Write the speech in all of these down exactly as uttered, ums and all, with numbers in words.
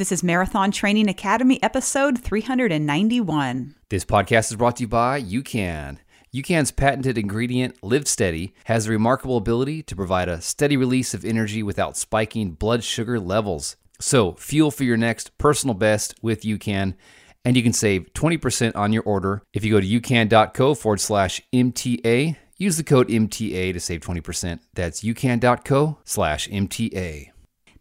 This is Marathon Training Academy, episode three hundred ninety-one. This podcast is brought to you by UCAN. UCAN's patented ingredient, Live Steady, has the remarkable ability to provide a steady release of energy without spiking blood sugar levels. So, fuel for your next personal best with UCAN, and you can save twenty percent on your order if you go to ucan.co forward slash MTA. Use the code M T A to save twenty percent. That's ucan.co slash MTA.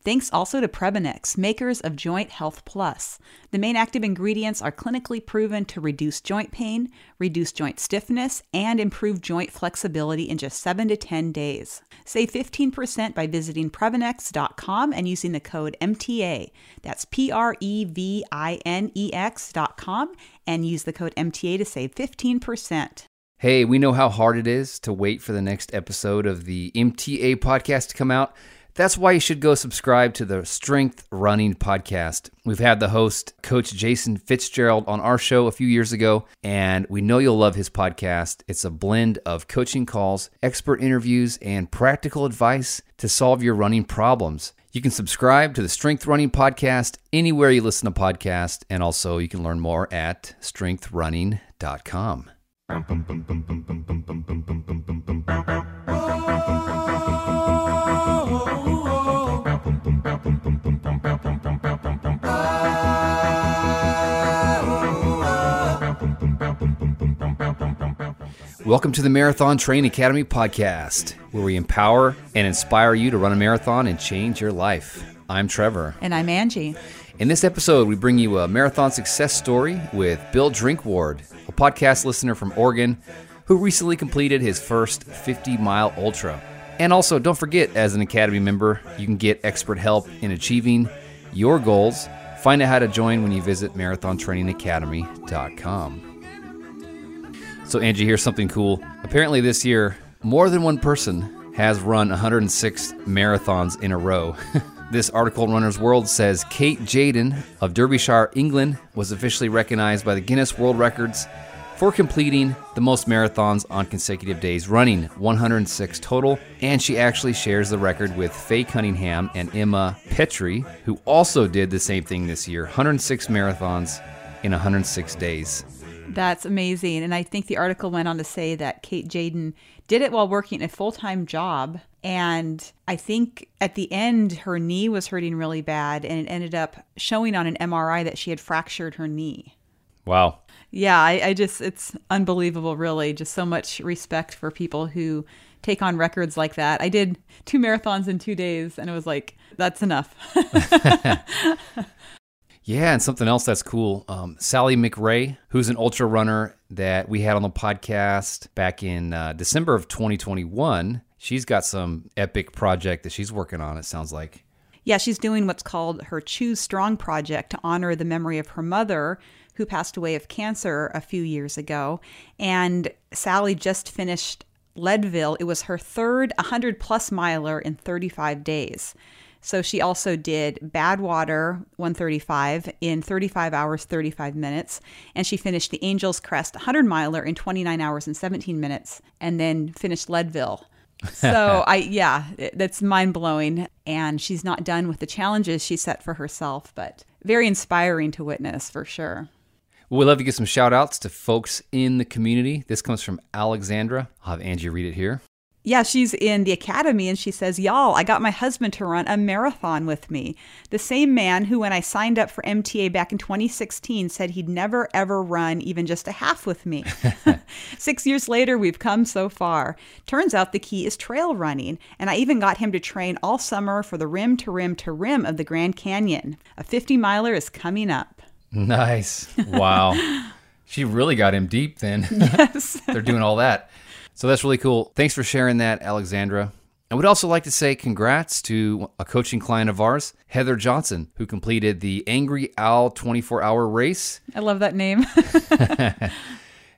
Thanks also to Previnex, makers of Joint Health Plus. The main active ingredients are clinically proven to reduce joint pain, reduce joint stiffness, and improve joint flexibility in just seven to ten days. Save fifteen percent by visiting Previnex dot com and using the code M T A. That's P R E V I N E X dot com and use the code M T A to save fifteen percent. Hey, we know how hard it is to wait for the next episode of the M T A podcast to come out. That's why you should go subscribe to the Strength Running Podcast. We've had the host, Coach Jason Fitzgerald, on our show a few years ago, and we know you'll love his podcast. It's a blend of coaching calls, expert interviews, and practical advice to solve your running problems. You can subscribe to the Strength Running Podcast anywhere you listen to podcasts, and also you can learn more at strength running dot com. Welcome to the Marathon Training Academy podcast, where we empower and inspire you to run a marathon and change your life. I'm Trevor. And I'm Angie. In this episode, we bring you a marathon success story with Bill Drinkward, a podcast listener from Oregon who recently completed his first fifty-mile ultra. And also, don't forget, as an Academy member, you can get expert help in achieving your goals. Find out how to join when you visit marathon training academy dot com. So Angie, here's something cool. Apparently this year, more than one person has run one hundred six marathons in a row. This article in Runner's World says Kate Jaden of Derbyshire, England, was officially recognized by the Guinness World Records for completing the most marathons on consecutive days, running one hundred six total. And she actually shares the record with Faye Cunningham and Emma Petrie, who also did the same thing this year, one hundred six marathons in one hundred six days. That's amazing. And I think the article went on to say that Kate Jaden did it while working a full-time job. And I think at the end, her knee was hurting really bad. And it ended up showing on an M R I that she had fractured her knee. Wow. Yeah, I, I just, it's unbelievable, really. Just so much respect for people who take on records like that. I did two marathons in two days and it was like, that's enough. Yeah, and something else that's cool, um, Sally McRae, who's an ultra runner that we had on the podcast back in uh, December of twenty twenty-one. She's got some epic project that she's working on, it sounds like. Yeah, she's doing what's called her Choose Strong project to honor the memory of her mother, who passed away of cancer a few years ago. And Sally just finished Leadville. It was her third one hundred plus miler in thirty-five days. So she also did Badwater one thirty-five in thirty-five hours, thirty-five minutes. And she finished the Angel's Crest one hundred miler in twenty-nine hours and seventeen minutes and then finished Leadville. So I, yeah, it, that's mind blowing. And she's not done with the challenges she set for herself, but very inspiring to witness for sure. Well, we'd love to give some shout outs to folks in the community. This comes from Alexandra. I'll have Angie read it here. Yeah, she's in the academy and she says, y'all, I got my husband to run a marathon with me. The same man who, when I signed up for M T A back in twenty sixteen, said he'd never, ever run even just a half with me. Six years later, we've come so far. Turns out the key is trail running. And I even got him to train all summer for the rim to rim to rim of the Grand Canyon. A fifty miler is coming up. Nice. Wow. She really got him deep then. Yes. They're doing all that. So that's really cool. Thanks for sharing that, Alexandra. I would also like to say congrats to a coaching client of ours, Heather Johnson, who completed the Angry Owl twenty-four hour race. I love that name.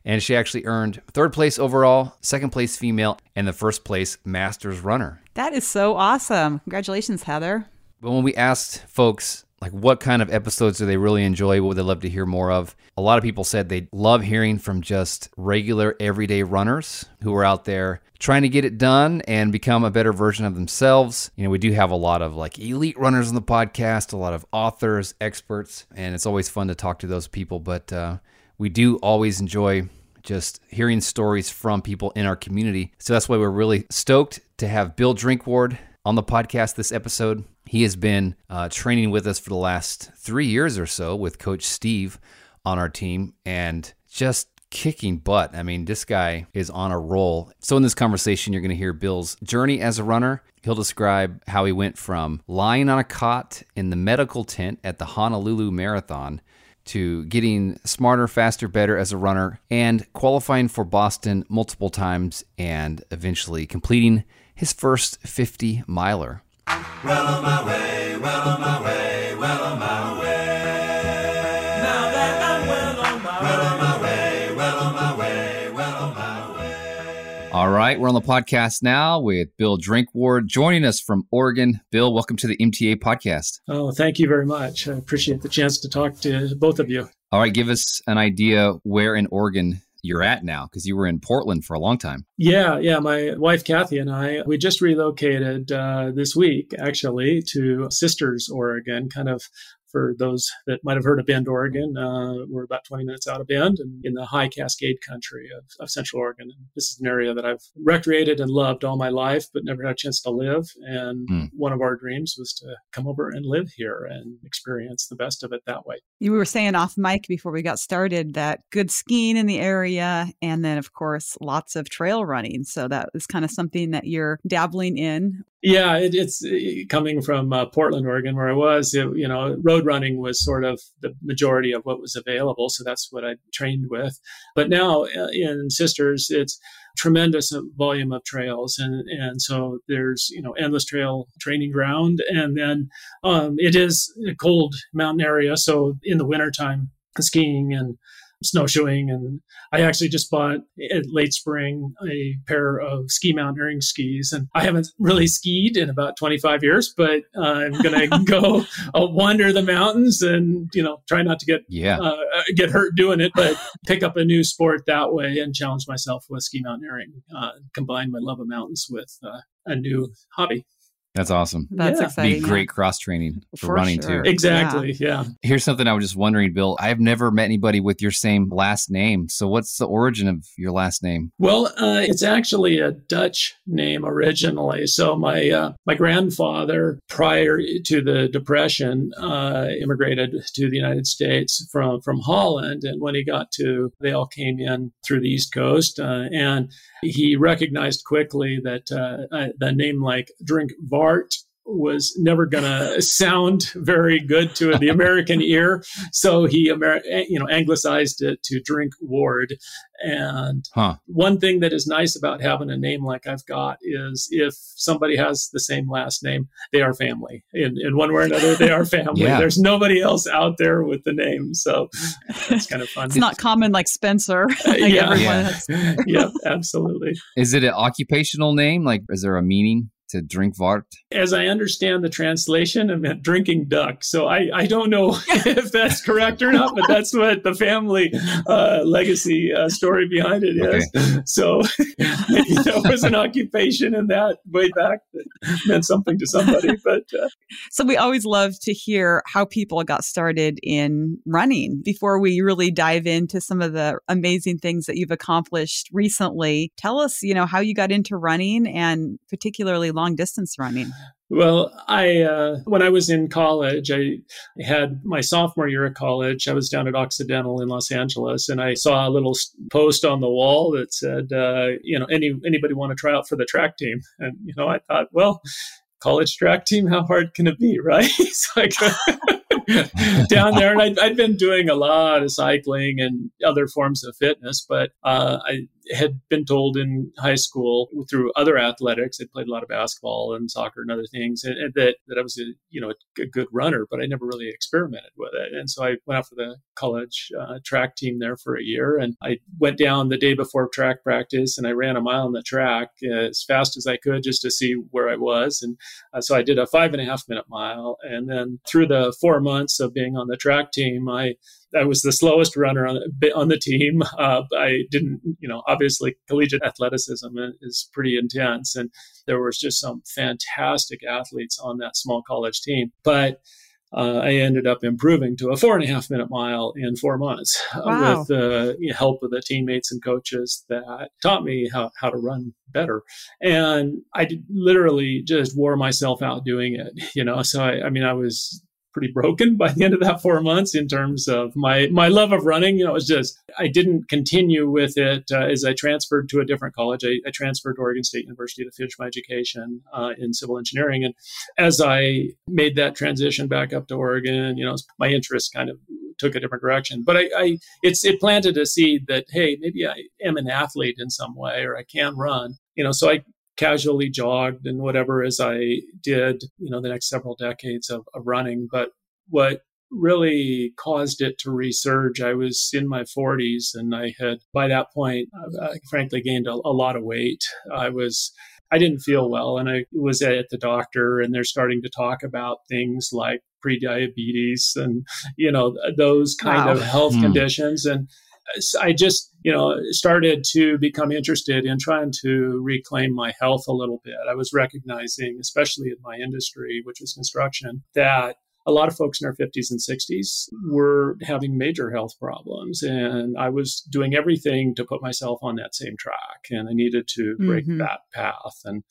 And she actually earned third place overall, second place female, and the first place masters runner. That is so awesome. Congratulations, Heather. But when we asked folks like what kind of episodes do they really enjoy? What would they love to hear more of? A lot of people said they love hearing from just regular everyday runners who are out there trying to get it done and become a better version of themselves. You know, we do have a lot of like elite runners on the podcast, a lot of authors, experts, and it's always fun to talk to those people. But uh, we do always enjoy just hearing stories from people in our community. So that's why we're really stoked to have Bill Drinkward on the podcast this episode. He has been uh, training with us for the last three years or so with Coach Steve on our team and just kicking butt. I mean, this guy is on a roll. So in this conversation, you're going to hear Bill's journey as a runner. He'll describe how he went from lying on a cot in the medical tent at the Honolulu Marathon to getting smarter, faster, better as a runner and qualifying for Boston multiple times and eventually completing his first fifty miler. Well on my way, well on my way, well on my way. Now that I'm well on my, well on my way, well on my way, well on my way. All right, we're on the podcast now with Bill Drinkward joining us from Oregon. Bill, welcome to the M T A podcast. Oh, thank you very much. I appreciate the chance to talk to both of you. All right, give us an idea where in Oregon you're at now, because you were in Portland for a long time. Yeah, yeah. My wife, Kathy, and I, we just relocated uh, this week, actually, to Sisters, Oregon, kind of for those that might have heard of Bend, Oregon. Uh, we're about twenty minutes out of Bend and in the high Cascade country of, of Central Oregon. And this is an area that I've recreated and loved all my life, but never had a chance to live. And mm. one of our dreams was to come over and live here and experience the best of it that way. You were saying off mic before we got started that good skiing in the area, and then of course, lots of trail running. So that is kind of something that you're dabbling in. Yeah, it, it's coming from uh, Portland, Oregon, where I was, it, you know, road running was sort of the majority of what was available. So that's what I trained with. But now in Sisters, it's tremendous volume of trails. And, and so there's, you know, endless trail training ground. And then um, it is a cold mountain area. So in the wintertime, skiing and snowshoeing. And I actually just bought in late spring a pair of ski mountaineering skis. And I haven't really skied in about twenty-five years, but uh, I'm going to go uh, wander the mountains and, you know, try not to get yeah. uh, get hurt doing it, but pick up a new sport that way and challenge myself with ski mountaineering, uh, combine my love of mountains with uh, a new hobby. That's awesome. That's yeah. exciting. It'd be great cross training for, for running sure. too. Exactly. Yeah. yeah. Here's something I was just wondering, Bill. I've never met anybody with your same last name. So what's the origin of your last name? Well, uh, it's actually a Dutch name originally. So my uh, my grandfather, prior to the Depression, uh, immigrated to the United States from from Holland, and when he got to, they all came in through the East Coast, uh, and he recognized quickly that uh, the name like Drink. Art was never going to sound very good to the American ear. So he, Amer- you know, anglicized it to Drinkward. And huh. one thing that is nice about having a name like I've got is if somebody has the same last name, they are family. In, in one way or another, they are family. yeah. There's nobody else out there with the name. So that's kind of fun. It's not common like Spencer. Uh, like yeah. Yeah. Spencer. yeah, absolutely. Is it an occupational name? Like, is there a meaning to Drinkward? As I understand the translation, I meant drinking duck. So I, I don't know if that's correct or not, but that's what the family uh, legacy uh, story behind it is. Okay. So maybe there was an occupation in that way back that meant something to somebody. But uh, So we always love to hear how people got started in running. Before we really dive into some of the amazing things that you've accomplished recently, tell us, you know, how you got into running and particularly long long distance running. Well, I uh, when I was in college, I had my sophomore year of college. I was down at Occidental in Los Angeles, and I saw a little post on the wall that said, uh, you know, any anybody want to try out for the track team? And, you know, I thought, well, college track team, how hard can it be, right? So I go down there, and I'd, I'd been doing a lot of cycling and other forms of fitness, but uh, I had been told in high school through other athletics, I'd played a lot of basketball and soccer and other things, and, and that, that I was a, you know, a good runner, but I never really experimented with it. And so I went out for the college uh, track team there for a year, and I went down the day before track practice and I ran a mile on the track as fast as I could just to see where I was. And uh, so I did a five and a half minute mile. And then through the four months of being on the track team, I I was the slowest runner on the, on the team. Uh, I didn't, you know, obviously collegiate athleticism is pretty intense. And there was just some fantastic athletes on that small college team. But uh, I ended up improving to a four and a half minute mile in four months wow. uh, with the you know, help of the teammates and coaches that taught me how, how to run better. And I did, literally just wore myself out doing it, you know. So, I, I mean, I was pretty broken by the end of that four months in terms of my, my love of running. You know, it was just, I didn't continue with it uh, as I transferred to a different college. I, I transferred to Oregon State University to finish my education uh, in civil engineering. And as I made that transition back up to Oregon, you know, my interest kind of took a different direction. But I, I it's it planted a seed that, hey, maybe I am an athlete in some way, or I can run, you know. So I casually jogged and whatever as I did, you know, the next several decades of, of running. But what really caused it to resurge, I was in my forties, and I had, by that point, I frankly gained a, a lot of weight. I was, I didn't feel well, and I was at the doctor, and they're starting to talk about things like pre-diabetes and, you know, those kind wow. of health mm. conditions. And I just, you know, started to become interested in trying to reclaim my health a little bit. I was recognizing, especially in my industry, which was construction, that a lot of folks in their fifties and sixties were having major health problems. And I was doing everything to put myself on that same track, and I needed to break mm-hmm. that path. And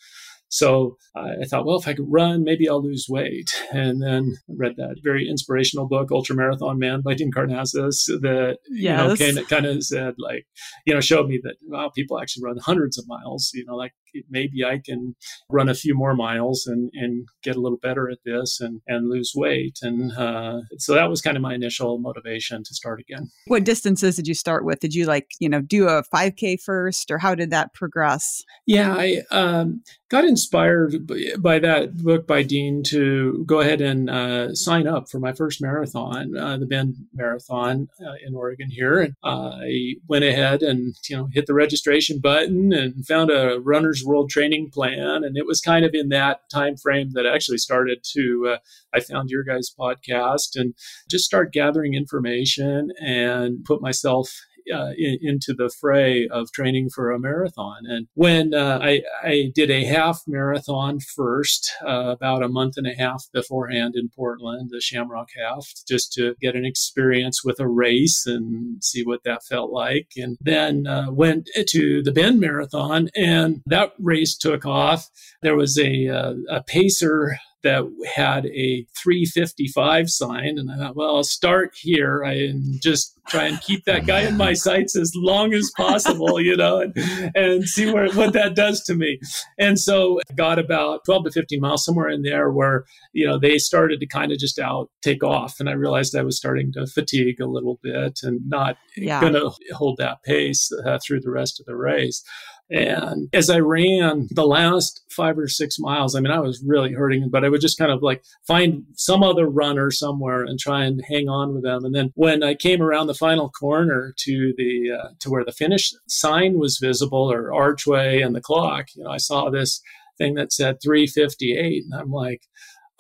so I thought, well, if I could run, maybe I'll lose weight. And then I read that very inspirational book, Ultramarathon Man by Dean Karnazes, that yes. you know, came, it kind of said, like, you know, showed me that, wow, people actually run hundreds of miles, you know, like maybe I can run a few more miles and, and get a little better at this and, and lose weight. And uh, so that was kind of my initial motivation to start again. What distances did you start with? Did you like, you know, do a five K first, or how did that progress? Yeah, I um, got inspired by that book by Dean to go ahead and uh, sign up for my first marathon, uh, the Bend Marathon uh, in Oregon here. And uh, I went ahead and, you know, hit the registration button and found a runner's World training plan, and it was kind of in that time frame that I actually started to uh, I found your guys' podcast and just start gathering information and put myself uh, in, into the fray of training for a marathon. And when uh, I, I did a half marathon first, uh, about a month and a half beforehand in Portland, the Shamrock Half, just to get an experience with a race and see what that felt like. And then uh, went to the Bend Marathon, and that race took off. There was a, uh, a pacer that had a three fifty-five sign. And I thought, well, I'll start here and just try and keep that guy in my sights as long as possible, you know, and, and see where what that does to me. And so I got about twelve to fifteen miles somewhere in there where, you know, they started to kind of just out take off. And I realized I was starting to fatigue a little bit and not yeah. going to hold that pace uh, through the rest of the race. And as I ran the last five or six miles, I mean, I was really hurting, but I would just kind of like find some other runner somewhere and try and hang on with them. And then when I came around the final corner to the uh, to where the finish sign was visible, or archway and the clock, you know, I saw this thing that said three fifty-eight, and I'm like,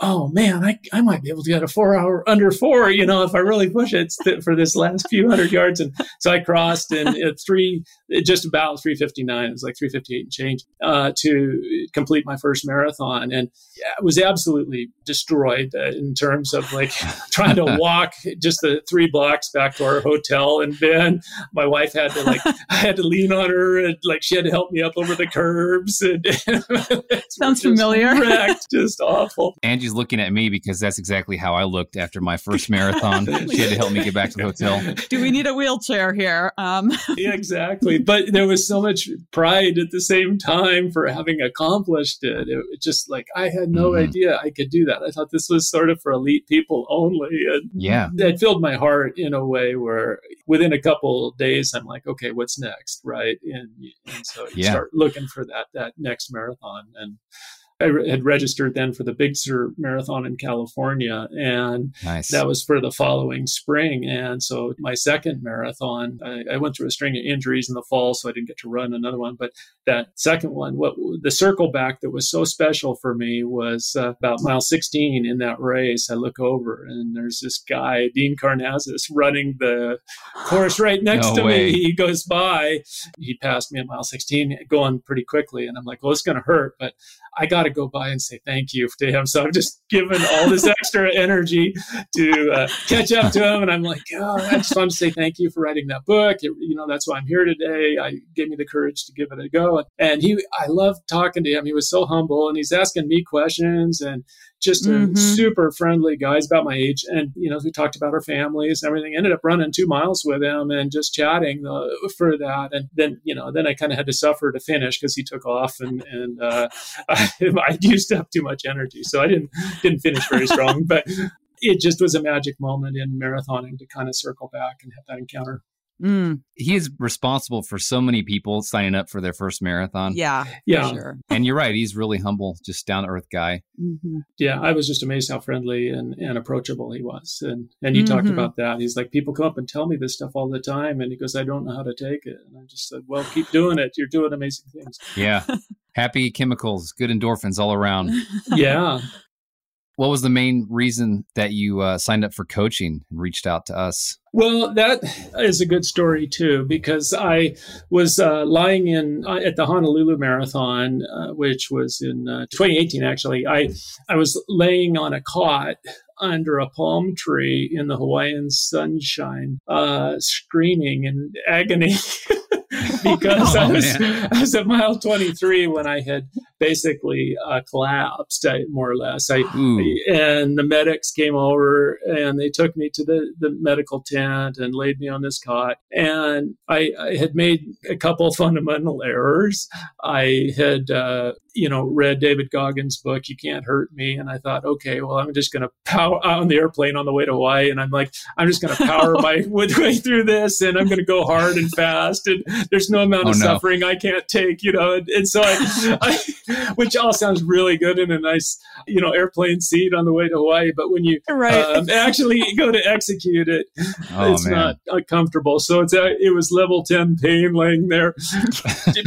oh man, I, I might be able to get a four hour under four, you know, if I really push it th- for this last few hundred yards. And so I crossed and at three, just about three fifty-nine, it was like three fifty-eight and change uh, to complete my first marathon. And I was absolutely destroyed uh, in terms of like trying to walk just the three blocks back to our hotel. And then my wife had to like, I had to lean on her, and like she had to help me up over the curbs. And sounds familiar. Wrecked, just awful. And you she's looking at me because that's exactly how I looked after my first marathon. She had to help me get back to the hotel. Do we need a wheelchair here? Um. Yeah, exactly. But there was so much pride at the same time for having accomplished it. It was just like, I had no mm-hmm. idea I could do that. I thought this was sort of for elite people only. And yeah. that filled my heart in a way where within a couple days, I'm like, okay, what's next? Right. And, and so you yeah. start looking for that, that next marathon. And I re- had registered then for the Big Sur Marathon in California, and nice. That was for the following spring. And so my second marathon, I, I went through a string of injuries in the fall, so I didn't get to run another one. But that second one, what the circle back that was so special for me was uh, about mile sixteen in that race. I look over and there's this guy, Dean Karnazes, running the course right next no to way. me. He goes by, he passed me at mile sixteen, going pretty quickly. And I'm like, well, it's going to hurt, but I got to go by and say thank you to him. So I'm just giving all this extra energy to uh, catch up to him. And I'm like, oh, I just want to say thank you for writing that book. It, you know, that's why I'm here today. I gave me the courage to give it a go. And he, I loved talking to him. He was so humble, and he's asking me questions and just a mm-hmm. super friendly guy. He's about my age. And, you know, we talked about our families and everything. Ended up running two miles with him and just chatting uh, for that. And then, you know, then I kind of had to suffer to finish because he took off and, and uh, I, I used up too much energy. So I didn't, didn't finish very strong, but it just was a magic moment in marathoning to kind of circle back and have that encounter. Mm. He is responsible for so many people signing up for their first marathon. Yeah, yeah. For sure. And you're right. He's really humble, just down to earth guy. Mm-hmm. Yeah, I was just amazed how friendly and, and approachable he was. And and you mm-hmm. talked about that. He's like, people come up and tell me this stuff all the time. And he goes, I don't know how to take it. And I just said, well, keep doing it. You're doing amazing things. Yeah. Happy chemicals, good endorphins all around. Yeah. What was the main reason that you uh, signed up for coaching and reached out to us? Well, that is a good story, too, because I was uh, lying in uh, at the Honolulu Marathon, uh, which was in uh, twenty eighteen, actually. I, I was laying on a cot under a palm tree in the Hawaiian sunshine, uh, screaming in agony. Because oh, I, was, I was at mile twenty-three when I had basically uh, collapsed, I, more or less. I, and the medics came over and they took me to the, the medical tent and laid me on this cot. And I, I had made a couple fundamental errors. I had, uh, you know, read David Goggins' book, You Can't Hurt Me. And I thought, okay, well, I'm just going to power on the airplane on the way to Hawaii. And I'm like, I'm just going to power my way through this and I'm going to go hard and fast. And there's no amount oh, of no. suffering I can't take, you know. And, and so I, I, which all sounds really good in a nice, you know, airplane seat on the way to Hawaii. But when you right. um, actually go to execute it, oh, it's man. not comfortable. So it's a, it was level ten pain laying there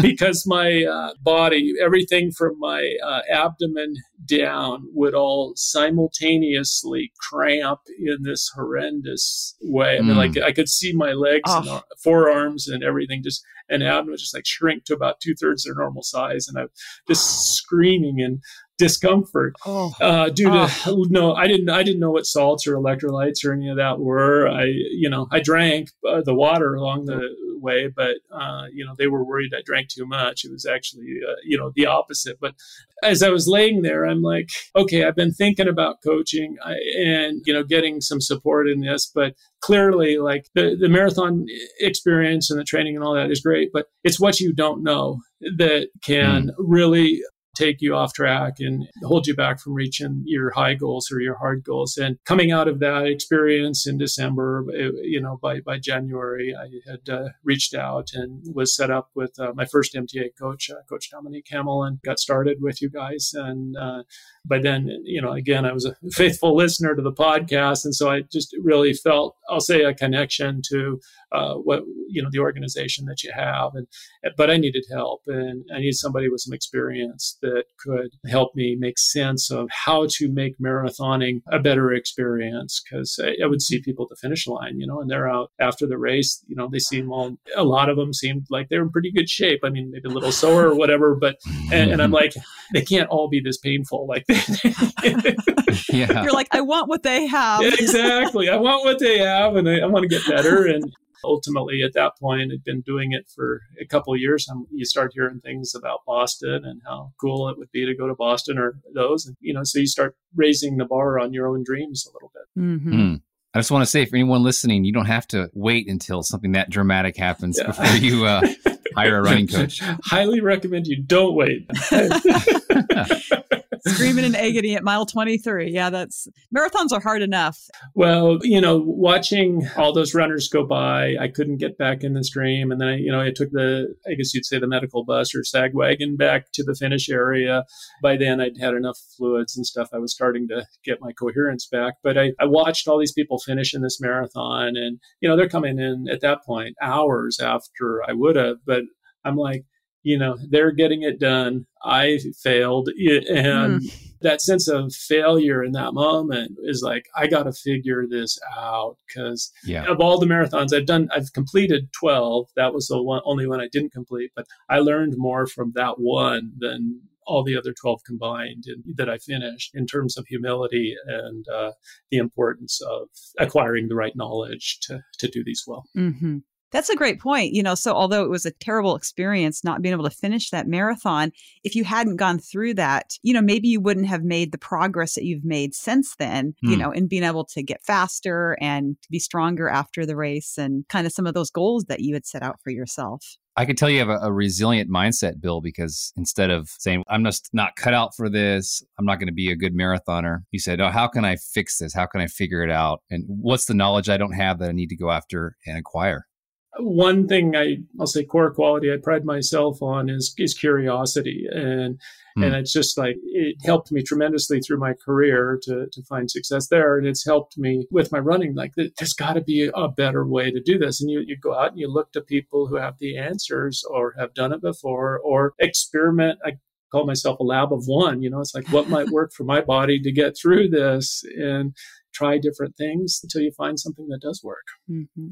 because my uh, body, everything from my uh, abdomen down would all simultaneously cramp in this horrendous way. I mean, mm. like I could see my legs oh. and forearms and everything just, and abdomen just like shrink to about two thirds their normal size. And I was just screaming in discomfort oh. uh, due to, oh. no, I didn't, I didn't know what salts or electrolytes or any of that were. I, you know, I drank uh, the water along the way, but, uh, you know, they were worried I drank too much. It was actually, uh, you know, the opposite. But as I was laying there, I'm like, okay, I've been thinking about coaching and, you know, getting some support in this, but clearly like the, the marathon experience and the training and all that is great, but it's what you don't know that can mm. really take you off track and hold you back from reaching your high goals or your hard goals. And coming out of that experience in December, it, you know, by, by January, I had uh, reached out and was set up with uh, my first M T A coach, uh, Coach Dominique Hamill, and got started with you guys. And uh, by then, you know, again, I was a faithful listener to the podcast. And so I just really felt, I'll say, a connection to uh, what, you know, the organization that you have. And but I needed help and I needed somebody with some experience that could help me make sense of how to make marathoning a better experience. Because I, I would see people at the finish line, you know, and they're out after the race, you know, they seem all, a lot of them seemed like they're in pretty good shape. I mean, maybe a little sore or whatever, but, and, and I'm like, they can't all be this painful. Like, yeah. You're like, I want what they have. Exactly. I want what they have and I, I want to get better. And ultimately at that point had been doing it for a couple of years. And you start hearing things about Boston and how cool it would be to go to Boston or those. And, you know, so you start raising the bar on your own dreams a little bit. Mm-hmm. Mm. I just want to say for anyone listening, you don't have to wait until something that dramatic happens yeah. before you uh, hire a running coach. Highly recommend you don't wait. Screaming in agony at mile twenty-three. Yeah, that's marathons are hard enough. Well, you know, watching all those runners go by, I couldn't get back in the stream. And then, I, you know, I took the, I guess you'd say the medical bus or sag wagon back to the finish area. By then, I'd had enough fluids and stuff. I was starting to get my coherence back. But I, I watched all these people finish in this marathon. And, you know, they're coming in at that point hours after I would have. But I'm like, you know, they're getting it done. I failed. And mm. that sense of failure in that moment is like, I got to figure this out. Because yeah. of all the marathons I've done, I've completed twelve. That was the one, only one I didn't complete. But I learned more from that one than all the other twelve combined in, that I finished in terms of humility and uh, the importance of acquiring the right knowledge to, to do these well. Mm-hmm. That's a great point. You know, so although it was a terrible experience not being able to finish that marathon, if you hadn't gone through that, you know, maybe you wouldn't have made the progress that you've made since then, mm. you know, in being able to get faster and to be stronger after the race and kind of some of those goals that you had set out for yourself. I could tell you have a, a resilient mindset, Bill, because instead of saying, I'm just not cut out for this, I'm not going to be a good marathoner, you said, oh, how can I fix this? How can I figure it out? And what's the knowledge I don't have that I need to go after and acquire? One thing I, I'll say core quality I pride myself on is is curiosity. And mm. and it's just like, it helped me tremendously through my career to, to find success there. And it's helped me with my running, like there's got to be a better way to do this. And you, you go out and you look to people who have the answers or have done it before or experiment. I call myself a lab of one, you know, it's like, what might work for my body to get through this and try different things until you find something that does work. Mm-hmm.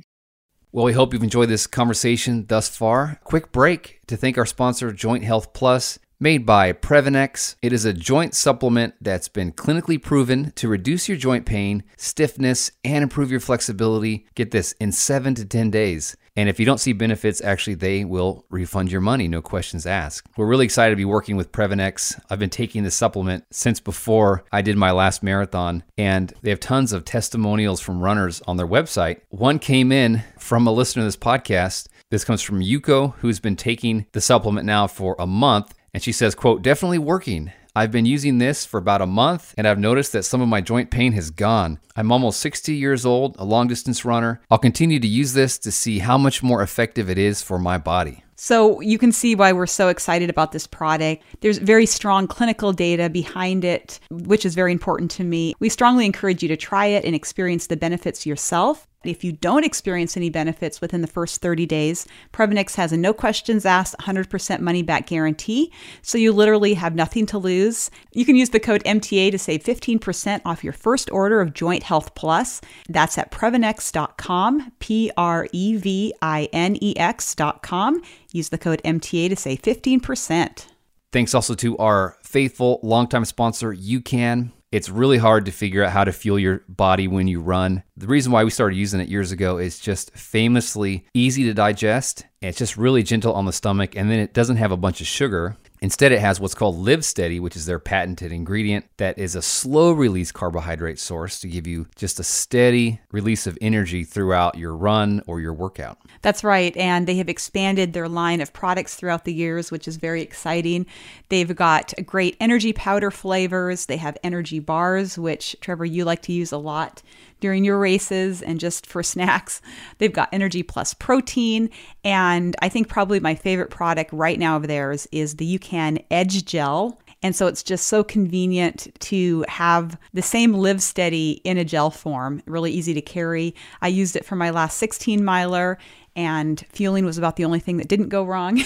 Well, we hope you've enjoyed this conversation thus far. Quick break to thank our sponsor, Joint Health Plus, made by Previnex. It is a joint supplement that's been clinically proven to reduce your joint pain, stiffness, and improve your flexibility. Get this, in seven to ten days. And if you don't see benefits, actually, they will refund your money, no questions asked. We're really excited to be working with Previnex. I've been taking this supplement since before I did my last marathon, and they have tons of testimonials from runners on their website. One came in from a listener to this podcast. This comes from Yuko, who's been taking the supplement now for a month, and she says, quote, definitely working. I've been using this for about a month, and I've noticed that some of my joint pain has gone. I'm almost sixty years old, a long-distance runner. I'll continue to use this to see how much more effective it is for my body. So you can see why we're so excited about this product. There's very strong clinical data behind it, which is very important to me. We strongly encourage you to try it and experience the benefits yourself. If you don't experience any benefits within the first thirty days, Previnex has a no questions asked one hundred percent money back guarantee. So you literally have nothing to lose. You can use the code M T A to save fifteen percent off your first order of Joint Health Plus. That's at Previnex dot com, P R E V I N E X dot com. Use the code M T A to save fifteen percent. Thanks also to our faithful longtime sponsor, UCAN. It's really hard to figure out how to fuel your body when you run. The reason why we started using it years ago is just famously easy to digest. And it's just really gentle on the stomach, and then it doesn't have a bunch of sugar. Instead, it has what's called Live Steady, which is their patented ingredient that is a slow-release carbohydrate source to give you just a steady release of energy throughout your run or your workout. That's right, and they have expanded their line of products throughout the years, which is very exciting. They've got great energy powder flavors. They have energy bars, which, Trevor, you like to use a lot during your races and just for snacks. They've got Energy Plus Protein, and I think probably my favorite product right now of theirs is the U K Edge Gel. And so it's just so convenient to have the same Live Steady in a gel form, really easy to carry. I used it for my last sixteen miler, and fueling was about the only thing that didn't go wrong.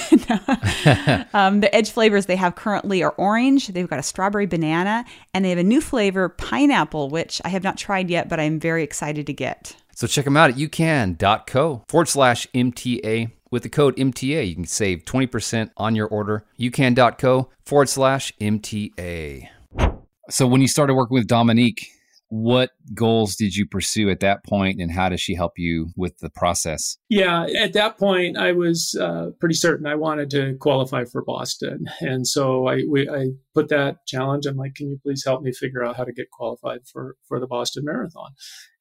um, the Edge flavors they have currently are orange, they've got a strawberry banana, and they have a new flavor, pineapple, which I have not tried yet, but I'm very excited to get. So check them out at ucan.co forward slash MTA. With the code M T A, you can save twenty percent on your order. ucan.co forward slash M T A. So when you started working with Dominique, What goals did you pursue at that point, and how does she help you with the process? Yeah, at that point, I was uh, pretty certain I wanted to qualify for Boston. And so I, we, I put that challenge. I'm like, can you please help me figure out how to get qualified for, for the Boston Marathon?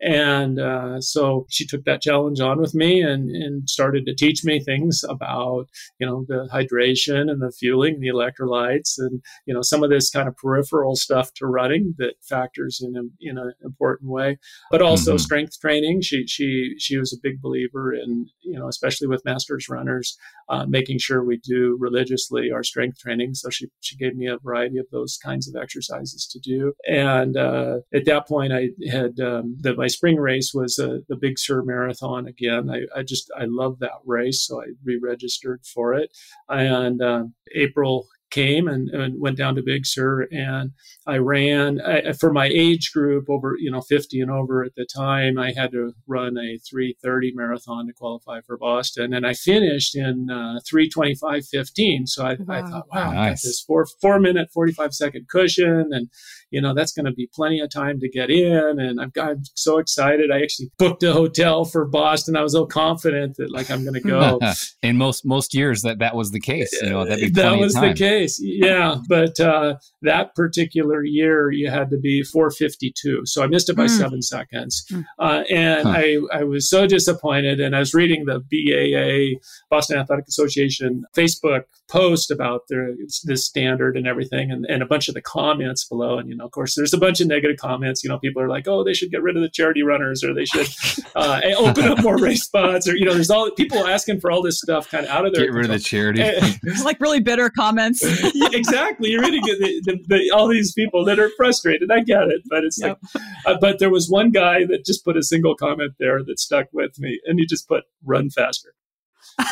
And uh, so she took that challenge on with me and, and started to teach me things about, you know, the hydration and the fueling, the electrolytes, and, you know, some of this kind of peripheral stuff to running that factors in a, in a important way, but also mm-hmm. strength training. She she she was a big believer in, you know, especially with masters runners, uh, making sure we do religiously our strength training. So she she gave me a variety of those kinds of exercises to do. And uh, at that point, I had um, that my spring race was uh, the Big Sur Marathon again. I, I just I love that race, so I re-registered for it. And uh, April came and, and went down to Big Sur, and I ran I, for my age group over, you know, fifty and over at the time. I had to run a three thirty marathon to qualify for Boston, and I finished in uh, three twenty-five fifteen. So I, wow. I thought, wow, nice. I got this four four minute forty-five second cushion, and you know that's going to be plenty of time to get in. And I've got, I'm so excited. I actually booked a hotel for Boston. I was so confident that like I'm going to go. And most most years that that was the case. You know, that'd be plenty that was of time. the case. Yeah, but uh, that particular year, you had to be four fifty-two. So I missed it by mm. seven seconds. Mm. Uh, and huh. I, I was so disappointed. And I was reading the B A A, Boston Athletic Association, Facebook post about their, this standard and everything, and, and a bunch of the comments below. And, you know, of course, there's a bunch of negative comments. You know, people are like, oh, they should get rid of the charity runners, or they should uh, open up more race spots. Or, you know, there's all people asking for all this stuff kind of out of their control. Get rid of the charity. It's like really bitter comments. Yeah, exactly. You're reading the, the, the, all these people that are frustrated. I get it, but it's yep. like, uh, but there was one guy that just put a single comment there that stuck with me, and he just put "run faster."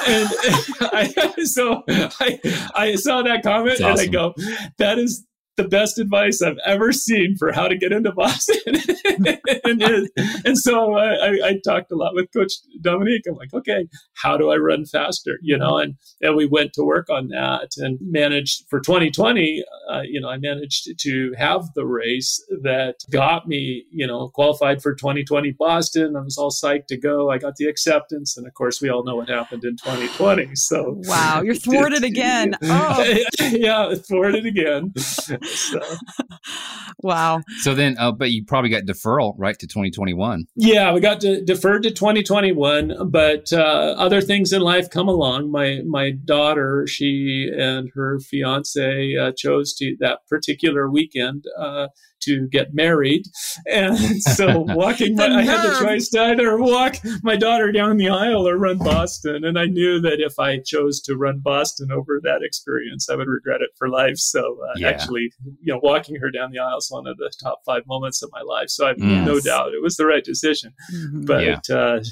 And, and I, so I, I saw that comment, awesome. And I go, "That is the best advice I've ever seen for how to get into Boston." and, and, and so I, I talked a lot with Coach Dominique. I'm like, okay, how do I run faster? You know, and, and we went to work on that and managed for twenty twenty, uh, you know, I managed to have the race that got me, you know, qualified for twenty twenty Boston. I was all psyched to go. I got the acceptance. And of course, we all know what happened in twenty twenty. So wow, you're thwarted again. Oh. Yeah, thwarted again. So. Wow. So then, uh, but you probably got deferral, right, to twenty twenty-one. Yeah, we got to, deferred to twenty twenty-one, but uh, other things in life come along. My my daughter, she and her fiance uh, chose to that particular weekend uh, to get married. And so walking, my, I had the choice to either walk my daughter down the aisle or run Boston. And I knew that if I chose to run Boston over that experience, I would regret it for life. So uh, yeah. actually, you know, walking her down the aisle is one of the top five moments of my life. So I have yes. no doubt it was the right decision. Mm-hmm. But yeah. uh,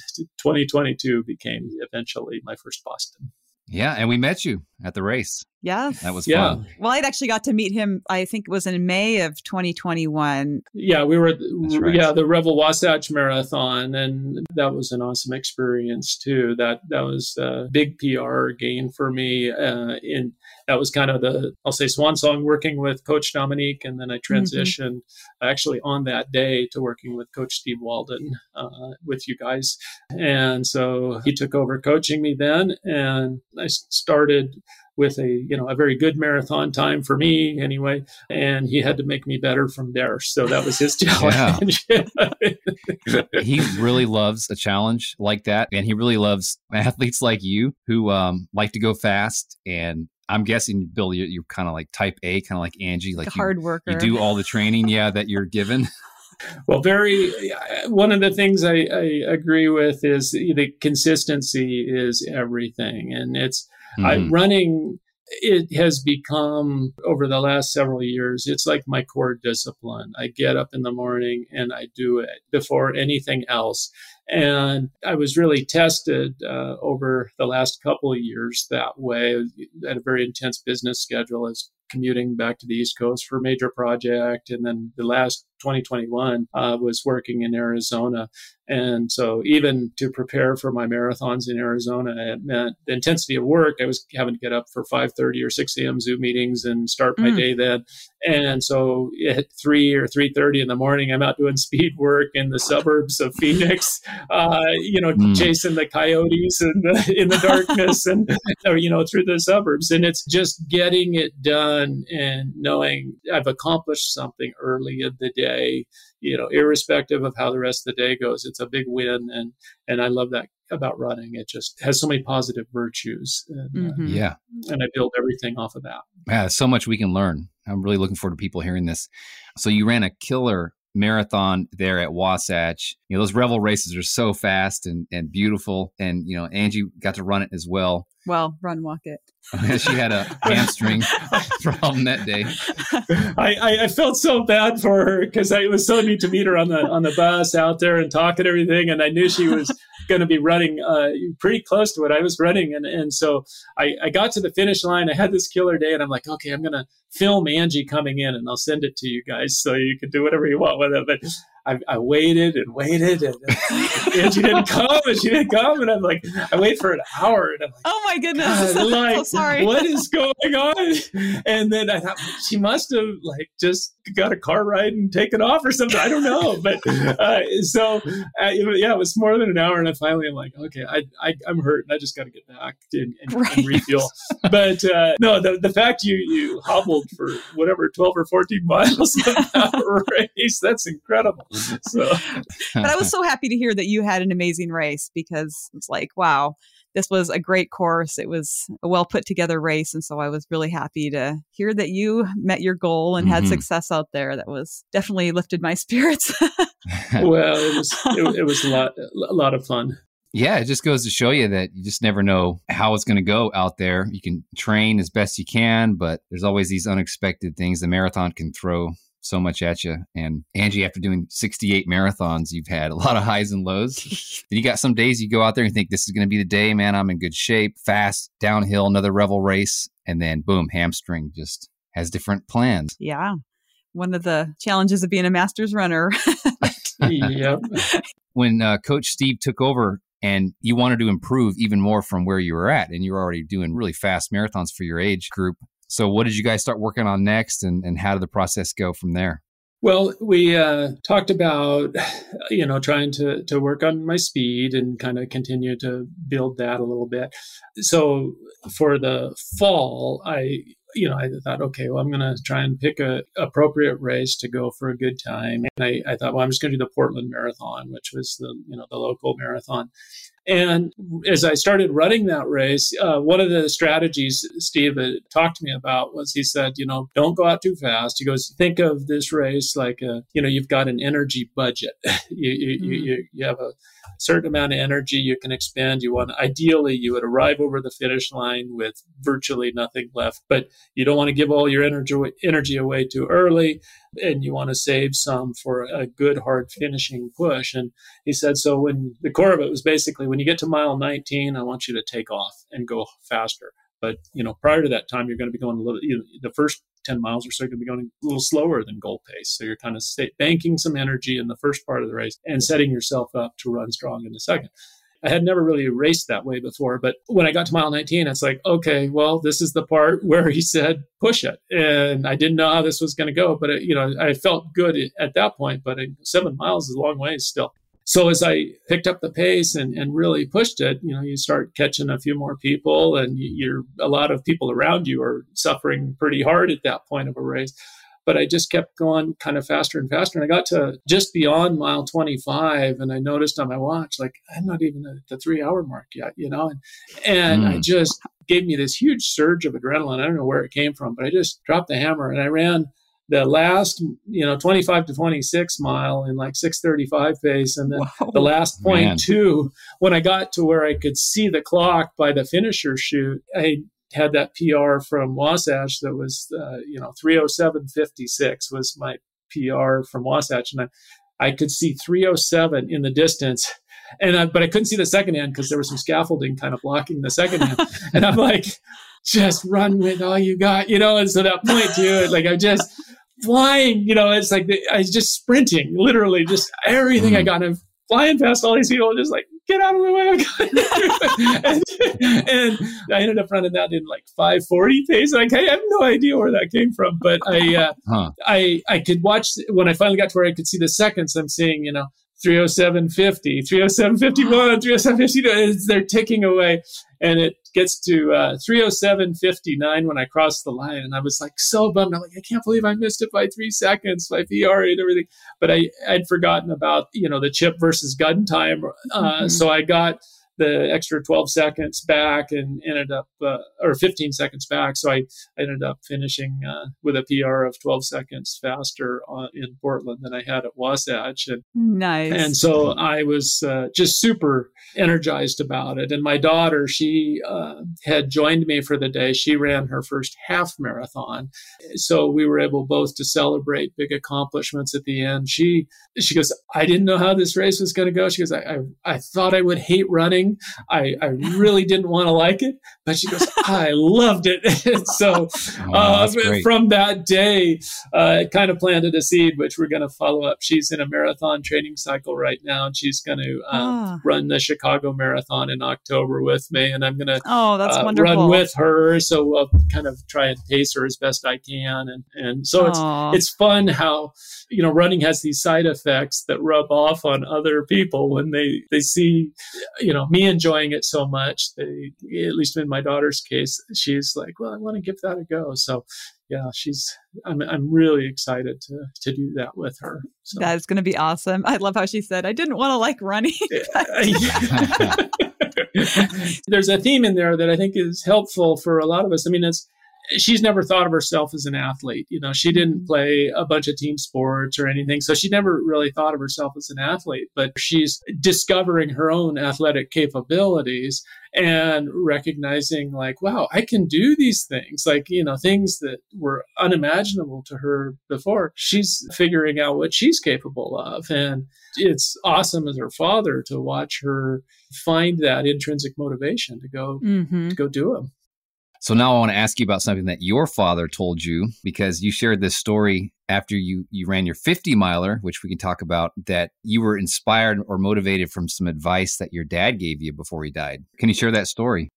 twenty twenty-two became eventually my first Boston. Yeah. And we met you at the race. Yeah. That was yeah. fun. Well, I'd actually got to meet him, I think it was in May of twenty twenty-one. Yeah, we were, right. yeah, the Revel Wasatch Marathon. And that was an awesome experience too. That that was a big P R gain for me. Uh, in that was kind of the, I'll say swan song, working with Coach Dominique. And then I transitioned mm-hmm. actually on that day to working with Coach Steve Walden uh, with you guys. And so he took over coaching me then. And I started with a, you know, a very good marathon time for me anyway. And he had to make me better from there. So that was his challenge. He really loves a challenge like that. And he really loves athletes like you who um, like to go fast. And I'm guessing, Bill, you're, you're kind of like type A, kind of like Angie, like the hard you, worker. You do all the training. Yeah. That you're given. Well, very, one of the things I, I agree with is the consistency is everything. And it's, Mm-hmm. I, running, it has become, over the last several years, it's like my core discipline. I get up in the morning and I do it before anything else. And I was really tested uh, over the last couple of years that way. I had a very intense business schedule as commuting back to the East Coast for a major project. And then the last twenty twenty-one, uh, was working in Arizona. And so even to prepare for my marathons in Arizona, it meant the intensity of work. I was having to get up for five thirty or six a.m. Zoom meetings and start my mm. day then. And so at three or three thirty in the morning, I'm out doing speed work in the suburbs of Phoenix, uh, you know, mm. chasing the coyotes in the, in the darkness and, or, you know, through the suburbs. And it's just getting it done and knowing I've accomplished something early in the day, you know, irrespective of how the rest of the day goes. It's a big win. And, and I love that about running. It just has so many positive virtues. And, mm-hmm. uh, yeah. And I build everything off of that. Yeah. So much we can learn. I'm really looking forward to people hearing this. So you ran a killer marathon there at Wasatch. You know, those Revel races are so fast and, and beautiful. And, you know, Angie got to run it as well. Well, run, walk it. She had a hamstring problem that day. I, I felt so bad for her because it was so neat to meet her on the on the bus out there and talk and everything. And I knew she was going to be running uh, pretty close to what I was running. And and so I, I got to the finish line. I had this killer day and I'm like, okay, I'm going to film Angie coming in and I'll send it to you guys so you can do whatever you want with it. But I, I waited and waited and, and she didn't come and she didn't come. And I'm like, I wait for an hour. And I'm like, oh my goodness. I'm like, so sorry. What is going on? And then I thought she must have like just got a car ride and taken off or something. I don't know. But uh, so uh, yeah, it was more than an hour. And I finally am like, okay, I, I, I'm hurt and I just got to get back and, and, right. and refuel. But uh, no, the, the fact you, you hobbled for whatever, twelve or fourteen miles of that race, that's incredible. So. But I was so happy to hear that you had an amazing race because it's like, wow, this was a great course. It was a well put together race. And so I was really happy to hear that you met your goal and mm-hmm. had success out there. That was definitely lifted my spirits. Well, it was, it, it was a lot, a lot of fun. Yeah, it just goes to show you that you just never know how it's going to go out there. You can train as best you can, but there's always these unexpected things the marathon can throw so much at you. And Angie, after doing sixty-eight marathons, you've had a lot of highs and lows. You got some days you go out there and think, this is going to be the day, man, I'm in good shape, fast, downhill, another Revel race. And then boom, hamstring just has different plans. Yeah. One of the challenges of being a master's runner. Yep. When uh, Coach Steve took over and you wanted to improve even more from where you were at, and you were already doing really fast marathons for your age group, so what did you guys start working on next and, and how did the process go from there? Well, we uh, talked about, you know, trying to, to work on my speed and kind of continue to build that a little bit. So for the fall, I, you know, I thought, okay, well, I'm going to try and pick a appropriate race to go for a good time. And I, I thought, well, I'm just going to do the Portland Marathon, which was the, you know, the local marathon. And as I started running that race, uh, one of the strategies Steve had talked to me about was he said, you know, don't go out too fast. He goes, think of this race like, a, you know, you've got an energy budget. you, you, mm-hmm. you, you have a certain amount of energy you can expend. You want, ideally, you would arrive over the finish line with virtually nothing left, but you don't want to give all your energy, energy away too early. And you want to save some for a good, hard finishing push. And he said, so when the core of it was basically, when you get to mile nineteen, I want you to take off and go faster. But, you know, prior to that time, you're going to be going a little, you know, the first ten miles or so, you're going to be going a little slower than goal pace. So you're kind of stay, banking some energy in the first part of the race and setting yourself up to run strong in the second. I had never really raced that way before, but when I got to mile nineteen, it's like, okay, well, this is the part where he said, push it. And I didn't know how this was going to go, but it, you know, I felt good at that point, but seven miles is a long way still. So as I picked up the pace and, and really pushed it, you know, you start catching a few more people and you're a lot of people around you are suffering pretty hard at that point of a race. But I just kept going kind of faster and faster. And I got to just beyond mile twenty-five and I noticed on my watch, like, I'm not even at the three hour mark yet, you know? And, and mm. I just gave me this huge surge of adrenaline. I don't know where it came from, but I just dropped the hammer and I ran the last, you know, twenty-five to twenty-six mile in like six thirty-five pace. And then wow, the last point two, when I got to where I could see the clock by the finisher chute, I had that P R from Wasatch that was, uh, you know, three oh seven fifty-six was my P R from Wasatch. And I, I could see three oh seven in the distance. And I, but I couldn't see the second hand because there was some scaffolding kind of blocking the second hand. And I'm like, just run with all you got, you know? And so that point too, like I just... flying, you know, it's like, the, I was just sprinting, literally just everything mm-hmm. I got. I'm flying past all these people, just like, get out of my way. and, and I ended up running that in like five forty pace. Like, hey, I have no idea where that came from, but I, uh, huh. I, I could watch when I finally got to where I could see the seconds. I'm seeing, you know, three oh seven fifty, three oh seven fifty-one, three oh seven fifty-two, they're ticking away. And it gets to uh, three oh seven fifty-nine when I crossed the line. And I was like so bummed. I'm like, I can't believe I missed it by three seconds, my P R and everything. But I, I'd forgotten about, you know, the chip versus gun time. Uh, mm-hmm. So I got the extra twelve seconds back and ended up, uh, or fifteen seconds back. So I ended up finishing uh, with a P R of twelve seconds faster on, in Portland than I had at Wasatch. And, nice. And so I was uh, just super energized about it. And my daughter, she uh, had joined me for the day. She ran her first half marathon. So we were able both to celebrate big accomplishments at the end. She, she goes, I didn't know how this race was going to go. She goes, I, I, I thought I would hate running. I, I really didn't want to like it, but she goes, I loved it. so oh, uh, from that day, uh, it kind of planted a seed, which we're going to follow up. She's in a marathon training cycle right now, and she's going to uh, oh. run the Chicago Marathon in October with me, and I'm going to oh, that's uh, wonderful. run with her. So I'll kind of try and pace her as best I can. And, and so oh. it's, it's fun how, you know, running has these side effects that rub off on other people when they, they see, you know, me enjoying it so much. They, at least in my daughter's case, she's like, well, I want to give that a go. So yeah, she's, I'm I'm really excited to to do that with her. So. That is going to be awesome. I love how she said, I didn't want to like running. There's a theme in there that I think is helpful for a lot of us. I mean, it's, she's never thought of herself as an athlete. You know, she didn't play a bunch of team sports or anything. So she never really thought of herself as an athlete, but she's discovering her own athletic capabilities and recognizing like, wow, I can do these things. Like, you know, things that were unimaginable to her before. She's figuring out what she's capable of. And it's awesome as her father to watch her find that intrinsic motivation to go, mm-hmm. to go do them. So now I want to ask you about something that your father told you, because you shared this story after you, you ran your fifty miler, which we can talk about, that you were inspired or motivated from some advice that your dad gave you before he died. Can you share that story?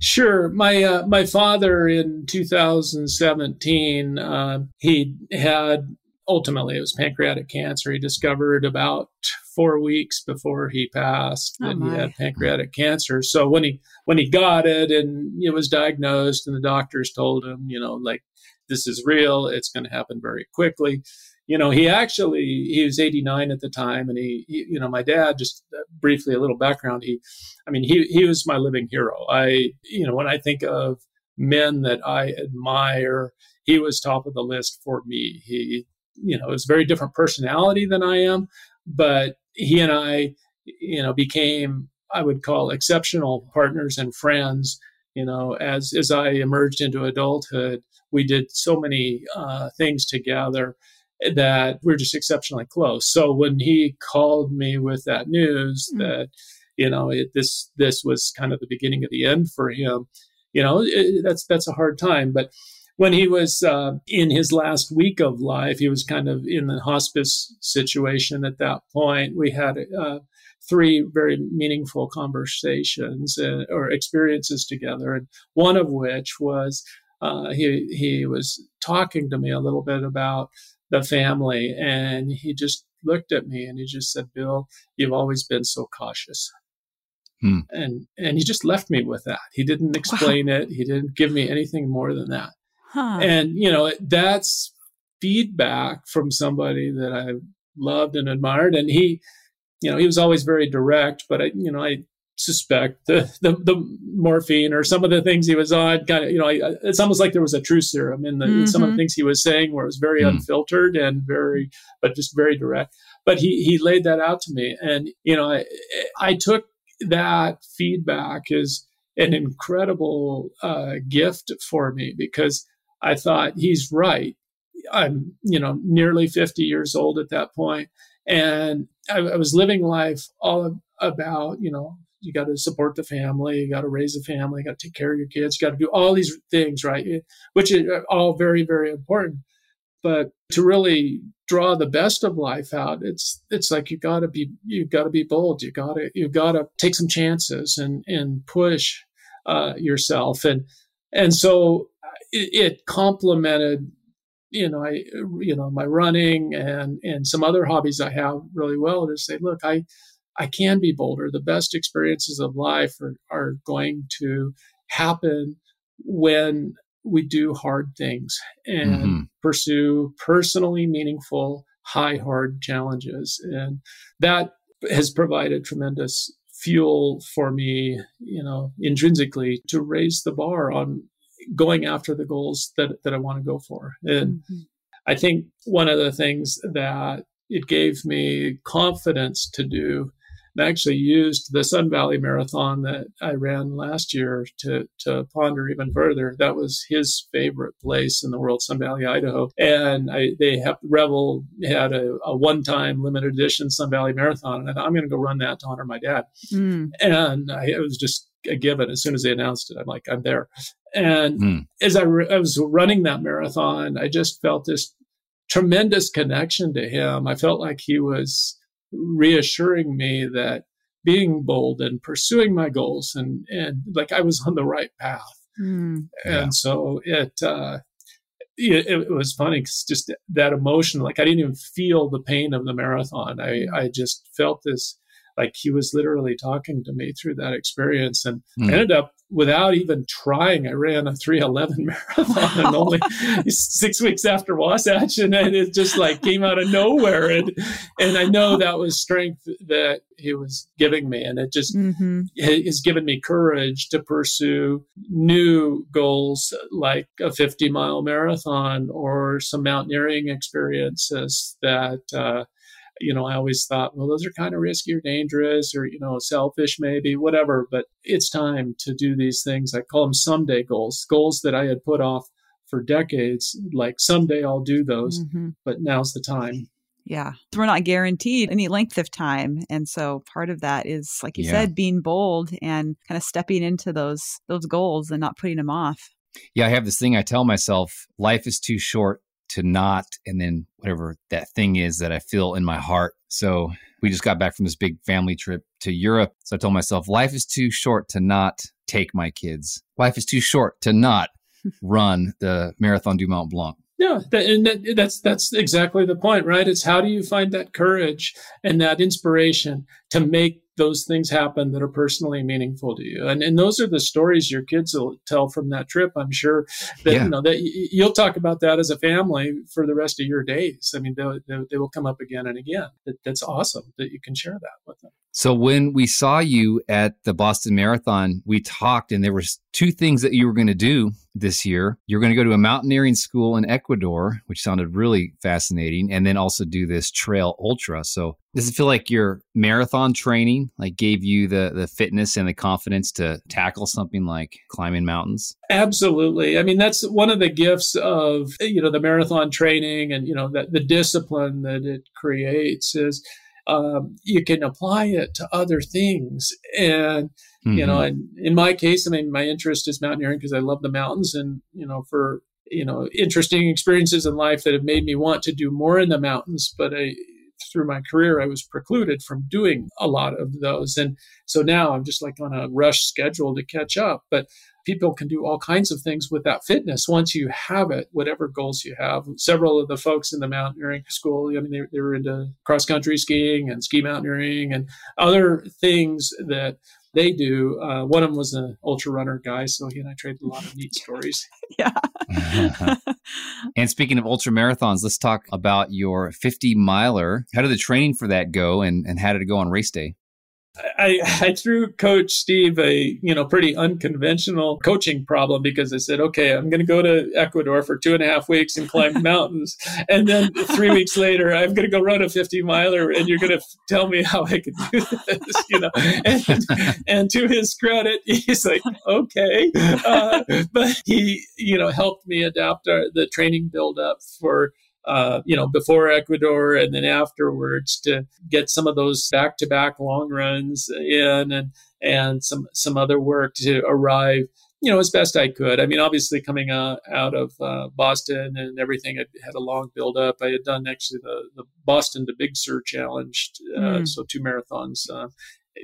Sure. My uh, my father in two thousand seventeen, uh, he had, ultimately it was pancreatic cancer. He discovered about four weeks before he passed that oh he had pancreatic cancer. So when he when he got it and it was diagnosed and the doctors told him, you know, like, this is real, it's going to happen very quickly. You know, he actually, he was eighty-nine at the time, and he, he you know, my dad, just briefly a little background, he, I mean, he he was my living hero. I, you know, when I think of men that I admire, he was top of the list for me. He, you know, was a very different personality than I am, but he and I, you know, became, I would call, exceptional partners and friends. You know, as, as I emerged into adulthood, we did so many uh, things together that we're just exceptionally close. So when he called me with that news mm-hmm. that, you know, it, this, this was kind of the beginning of the end for him, you know, it, that's, that's a hard time. But when he was uh, in his last week of life, he was kind of in the hospice situation at that point. We had uh, three very meaningful conversations uh, or experiences together, and one of which was uh, he he was talking to me a little bit about the family, and he just looked at me and he just said, "Bill, you've always been so cautious." Hmm. And and he just left me with that. He didn't explain wow. it. He didn't give me anything more than that. Huh. And, you know, that's feedback from somebody that I loved and admired. And he, you know, he was always very direct, but I, you know, I suspect the, the, the morphine or some of the things he was on kind of, you know, I, it's almost like there was a truth serum in, the, mm-hmm. in some of the things he was saying, where it was very mm. unfiltered and very, but just very direct. But he, he laid that out to me. And, you know, I, I took that feedback as an incredible uh, gift for me, because I thought, he's right. I'm, you know, nearly fifty years old at that point. And I, I was living life all of, about, you know, you got to support the family, you got to raise the family, you got to take care of your kids, you got to do all these things, right? Which are all very, very important. But to really draw the best of life out, it's it's like you gotta be you gotta be bold. You gotta you gotta take some chances and and push uh, yourself. And and so it, it complemented, you know, I you know my running and and some other hobbies I have really well. To say, look, I I can be bolder. The best experiences of life are, are going to happen when we do hard things and mm-hmm. pursue personally meaningful, high, hard challenges. And that has provided tremendous fuel for me, you know, intrinsically to raise the bar on going after the goals that, that I want to go for. And mm-hmm. I think one of the things that it gave me confidence to do, and I actually used the Sun Valley Marathon that I ran last year to, to ponder even further. That was his favorite place in the world, Sun Valley, Idaho. And I, they have, Revel had a, a one-time limited edition Sun Valley Marathon. And I thought, I'm going to go run that to honor my dad. Mm. And I, it was just a given. As soon as they announced it, I'm like, I'm there. And mm. as I, re- I was running that marathon, I just felt this tremendous connection to him. I felt like he was reassuring me that being bold and pursuing my goals and, and like I was on the right path. Mm, yeah. And so it, uh, it, it was funny because just that emotion, like I didn't even feel the pain of the marathon. I, I just felt this, like he was literally talking to me through that experience and mm. ended up without even trying. I ran a three eleven marathon and only six weeks after Wasatch, and it just like came out of nowhere. And and I know that was strength that he was giving me, and it just mm-hmm. has given me courage to pursue new goals like a fifty mile marathon or some mountaineering experiences that, uh, you know, I always thought, well, those are kind of risky or dangerous or, you know, selfish maybe, whatever. But it's time to do these things. I call them someday goals, goals that I had put off for decades. Like someday I'll do those, mm-hmm. but now's the time. Yeah. We're not guaranteed any length of time. And so part of that is, like you yeah. said, being bold and kind of stepping into those those goals and not putting them off. Yeah. I have this thing I tell myself, life is too short to not, and then whatever that thing is that I feel in my heart. So we just got back from this big family trip to Europe. So I told myself, life is too short to not take my kids. Life is too short to not run the Marathon du Mont Blanc. Yeah, that, and that, that's that's exactly the point, right? It's how do you find that courage and that inspiration to make those things happen that are personally meaningful to you, and and those are the stories your kids will tell from that trip. I'm sure that yeah. you know that y- you'll talk about that as a family for the rest of your days. I mean, they they will come up again and again. That, that's awesome that you can share that with them. So when we saw you at the Boston Marathon, we talked, and there were two things that you were going to do this year. You're going to go to a mountaineering school in Ecuador, which sounded really fascinating, and then also do this trail ultra. So does it feel like your marathon training like gave you the the fitness and the confidence to tackle something like climbing mountains? Absolutely. I mean, that's one of the gifts of, you know, the marathon training and, you know, that the discipline that it creates is um, you can apply it to other things. And mm-hmm. you know, and in my case, I mean, my interest is mountaineering because I love the mountains, and, you know, for, you know, interesting experiences in life that have made me want to do more in the mountains, but I through my career, I was precluded from doing a lot of those. And so now I'm just like on a rush schedule to catch up. But people can do all kinds of things with that fitness once you have it, whatever goals you have. Several of the folks in the mountaineering school, I mean, they, they were into cross-country skiing and ski mountaineering and other things that they do. Uh, one of them was an ultra runner guy, so he and I traded a lot of neat stories. Yeah. And speaking of ultra marathons, let's talk about your fifty miler. How did the training for that go, and, and how did it go on race day? I, I threw Coach Steve a, you know, pretty unconventional coaching problem, because I said, okay, I'm going to go to Ecuador for two and a half weeks and climb mountains. And then three weeks later, I'm going to go run a fifty miler, and you're going to f- tell me how I could do this, you know. And, and to his credit, he's like, okay. Uh, but he, you know, helped me adapt our, the training buildup for Uh, you know, before Ecuador and then afterwards to get some of those back-to-back long runs in and and some some other work to arrive you know, as best I could. I mean, obviously coming out, out of uh, Boston and everything, I had a long build up. I had done actually the, the Boston to Big Sur challenge. Uh, mm. So two marathons, uh,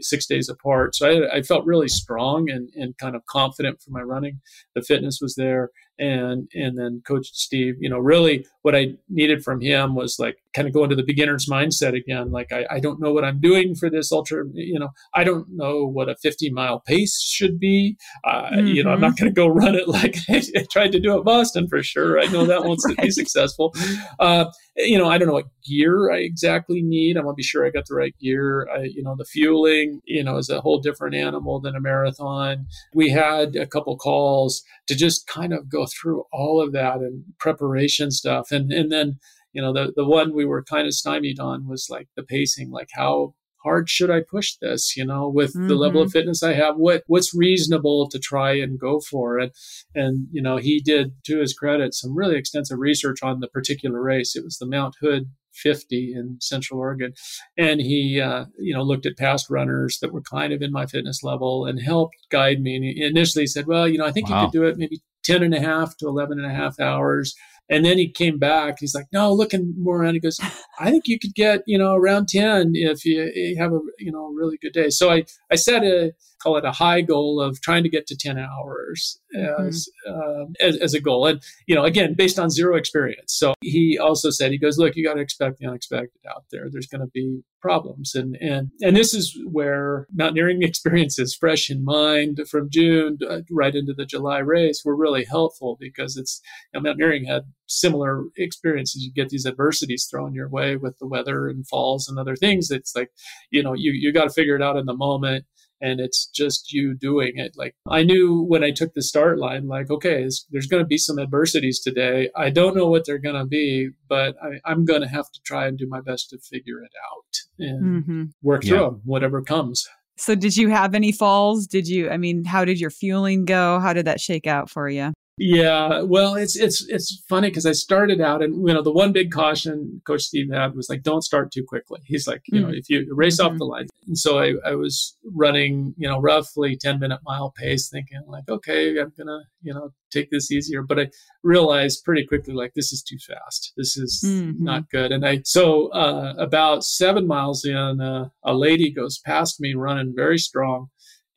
six days apart. So I, I felt really strong and, and kind of confident for my running. The fitness was there. And, and then Coach Steve, you know, really what I needed from him was like kind of go into the beginner's mindset again. Like, I, I don't know what I'm doing for this ultra, you know, I don't know what a fifty mile pace should be. Uh, mm-hmm. You know, I'm not going to go run it like I tried to do at Boston for sure. I know that won't right. be successful. Uh, you know, I don't know what gear I exactly need. I want to be sure I got the right gear. I, you know, the fueling, you know, is a whole different animal than a marathon. We had a couple calls to just kind of go through all of that and preparation stuff. And and then, you know, the, the one we were kind of stymied on was like the pacing, like how hard should I push this, you know, with mm-hmm. the level of fitness I have, what what's reasonable to try and go for. And, and, you know, he did, to his credit, some really extensive research on the particular race. It was the Mount Hood fifty in Central Oregon. And he, uh, you know, looked at past runners that were kind of in my fitness level and helped guide me. And he initially said, well, you know, I think wow. you could do it maybe ten and a half to eleven and a half hours. And then he came back. He's like, no, looking more around. He goes, I think you could get, you know, around ten if you have a, you know, really good day. So I, I set a, call it a high goal of trying to get to ten hours as, mm-hmm. um, as, as a goal. And, you know, again, based on zero experience. So he also said, he goes, look, you got to expect the unexpected out there. There's going to be problems. And, and, and this is where mountaineering experiences fresh in mind from June to, uh, right into the July race were really helpful, because it's, you know, mountaineering had similar experiences. You get these adversities thrown your way with the weather and falls and other things. It's like, you know, you, you got to figure it out in the moment. And it's just you doing it. Like, I knew when I took the start line, like, okay, there's going to be some adversities today. I don't know what they're going to be, but I, I'm going to have to try and do my best to figure it out and mm-hmm. work through yeah. them, whatever comes. So did you have any falls? Did you, I mean, how did your fueling go? How did that shake out for you? Yeah, well, it's it's it's funny because I started out, and you know, the one big caution Coach Steve had was like, don't start too quickly. He's like, you mm-hmm. know, if you race mm-hmm. off the line. And so I, I was running, you know, roughly ten minute mile pace, thinking like, okay, I'm gonna, you know, take this easier. But I realized pretty quickly, like, this is too fast. This is mm-hmm. not good. And I so uh, about seven miles in, uh, a lady goes past me running very strong.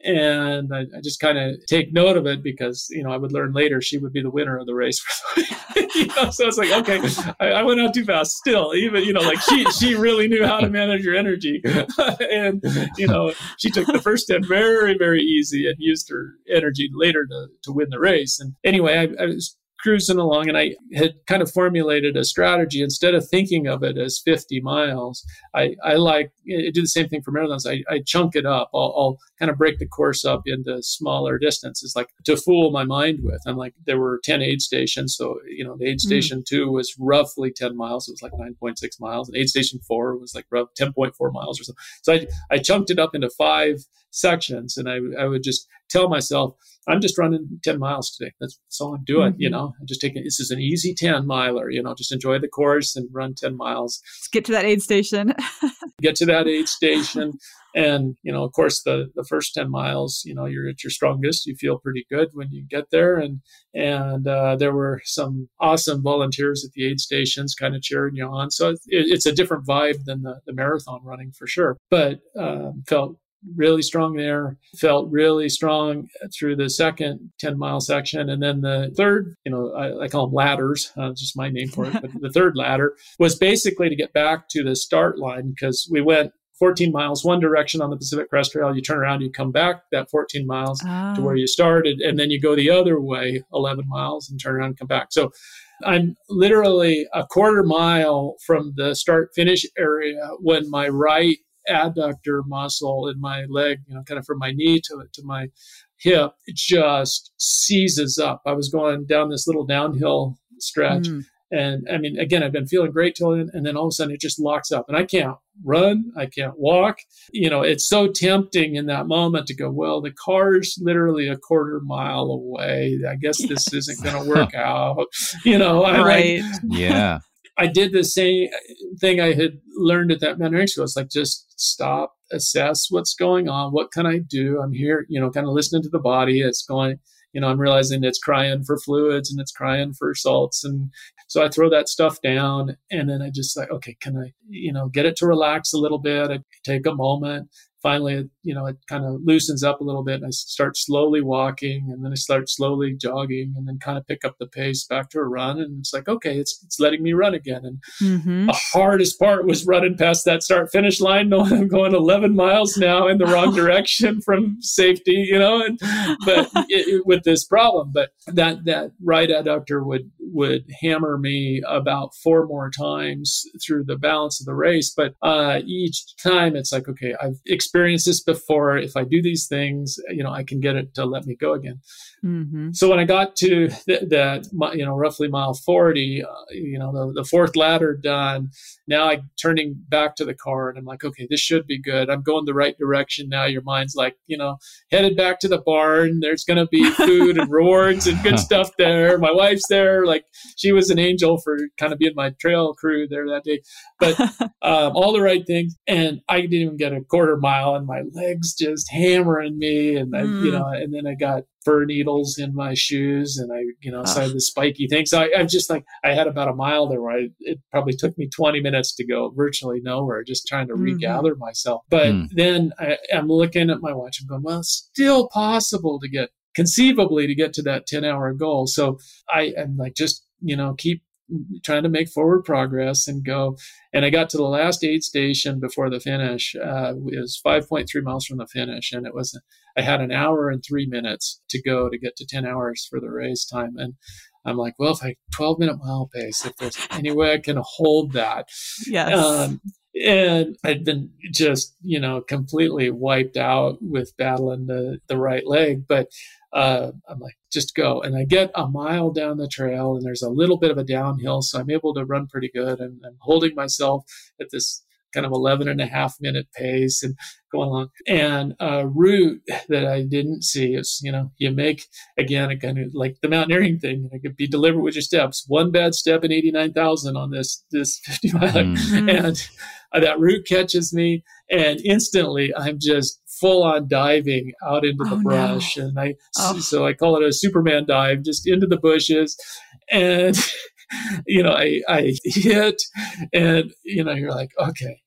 And I, I just kind of take note of it because, you know, I would learn later she would be the winner of the race. You know, so it's like, okay, I, I went out too fast still, even, you know, like she, she really knew how to manage your energy. And, you know, she took the first step very, very easy and used her energy later to, to win the race. And anyway, I, I was cruising along, and I had kind of formulated a strategy. Instead of thinking of it as fifty miles, I, I like, I do the same thing for marathons. I, I chunk it up. I'll, I'll kind of break the course up into smaller distances, like to fool my mind with. I'm like, there were ten aid stations. So, you know, the aid station mm. two was roughly ten miles. It was like nine point six miles. And aid station four was like rough ten point four miles or something. So I, I chunked it up into five sections, and I, I would just tell myself, I'm just running ten miles today. That's, that's all I'm doing. Mm-hmm. You know, I'm just taking, this is an easy ten miler, you know, just enjoy the course and run ten miles. Let's get to that aid station. Get to that aid station. And, you know, of course, the, the first ten miles, you know, you're at your strongest. You feel pretty good when you get there. And, and uh, there were some awesome volunteers at the aid stations kind of cheering you on. So it, it's a different vibe than the, the marathon running for sure, but uh, felt really strong there, felt really strong through the second ten mile section. And then the third, you know, I, I call them ladders, uh, just my name for it. But the third ladder was basically to get back to the start line, because we went fourteen miles one direction on the Pacific Crest Trail. You turn around, you come back that fourteen miles oh. to where you started. And then you go the other way, eleven miles, and turn around and come back. So I'm literally a quarter mile from the start finish area when my right adductor muscle in my leg, you know, kind of from my knee to to my hip, it just seizes up. I was going down this little downhill stretch. Mm. And I mean, again, I've been feeling great till then, and then all of a sudden it just locks up, and I can't run. I can't walk. You know, it's so tempting in that moment to go, well, the car's literally a quarter mile away. I guess yes. this isn't going to work out. You know, I right. like, yeah. I did the same thing I had learned at that mountaineering school. It's like, just stop assess what's going on. What can I do? I'm here, you know, kind of listening to the body. It's going, you know, I'm realizing it's crying for fluids and it's crying for salts. And so I throw that stuff down and then I just like, okay, can I, you know, get it to relax a little bit? I take a moment. Finally, you know, it kind of loosens up a little bit and I start slowly walking and then I start slowly jogging and then kind of pick up the pace back to a run. And it's like, okay, it's it's letting me run again. And mm-hmm. the hardest part was running past that start finish line, knowing I'm going eleven miles now in the wrong direction from safety, you know, and, but it, it, with this problem. But that, that right adductor would, would hammer me about four more times through the balance of the race. But uh, each time it's like, okay, I've experienced this before. If I do these things, you know, I can get it to let me go again. Mm-hmm. So when I got to th- that, you know, roughly mile forty, uh, you know, the, the fourth ladder done, now I'm turning back to the car and I'm like, okay, this should be good. I'm going the right direction now. Your mind's like, you know, headed back to the barn. There's going to be food and rewards and good stuff there. My wife's there. Like, she was an angel for kind of being my trail crew there that day, but um, all the right things. And I didn't even get a quarter mile and my legs just hammering me. And I, mm. you know, and then I got fur needles in my shoes and I, you know, oh. so I had the spiky thing. So I, I'm just like, I had about a mile there where I, it probably took me twenty minutes to go virtually nowhere, just trying to mm-hmm. regather myself. But mm. then I, I'm looking at my watch and going, well, it's still possible to get conceivably to get to that ten hour goal. So I am like, just, you know, keep trying to make forward progress and go. And I got to the last aid station before the finish. Uh, it was five point three miles from the finish. And it was, I had an hour and three minutes to go to get to ten hours for the race time. And I'm like, well, if I twelve minute mile pace, if there's any way I can hold that. Yes. Um, And I'd been just, you know, completely wiped out with battling the, the right leg. But uh, I'm like, just go. And I get a mile down the trail and there's a little bit of a downhill. So I'm able to run pretty good. And I'm holding myself at this kind of eleven and a half minute pace and going along. And a route that I didn't see is, you know, you make, again, a kind of like the mountaineering thing, you could be deliberate with your steps. One bad step in eighty-nine thousand on this, this fifty mile. Mm-hmm. And uh, that route catches me. And instantly I'm just full on diving out into the oh, brush. No. And I, oh. so I call it a Superman dive, just into the bushes. And you know, I, I hit and, you know, you're like, okay,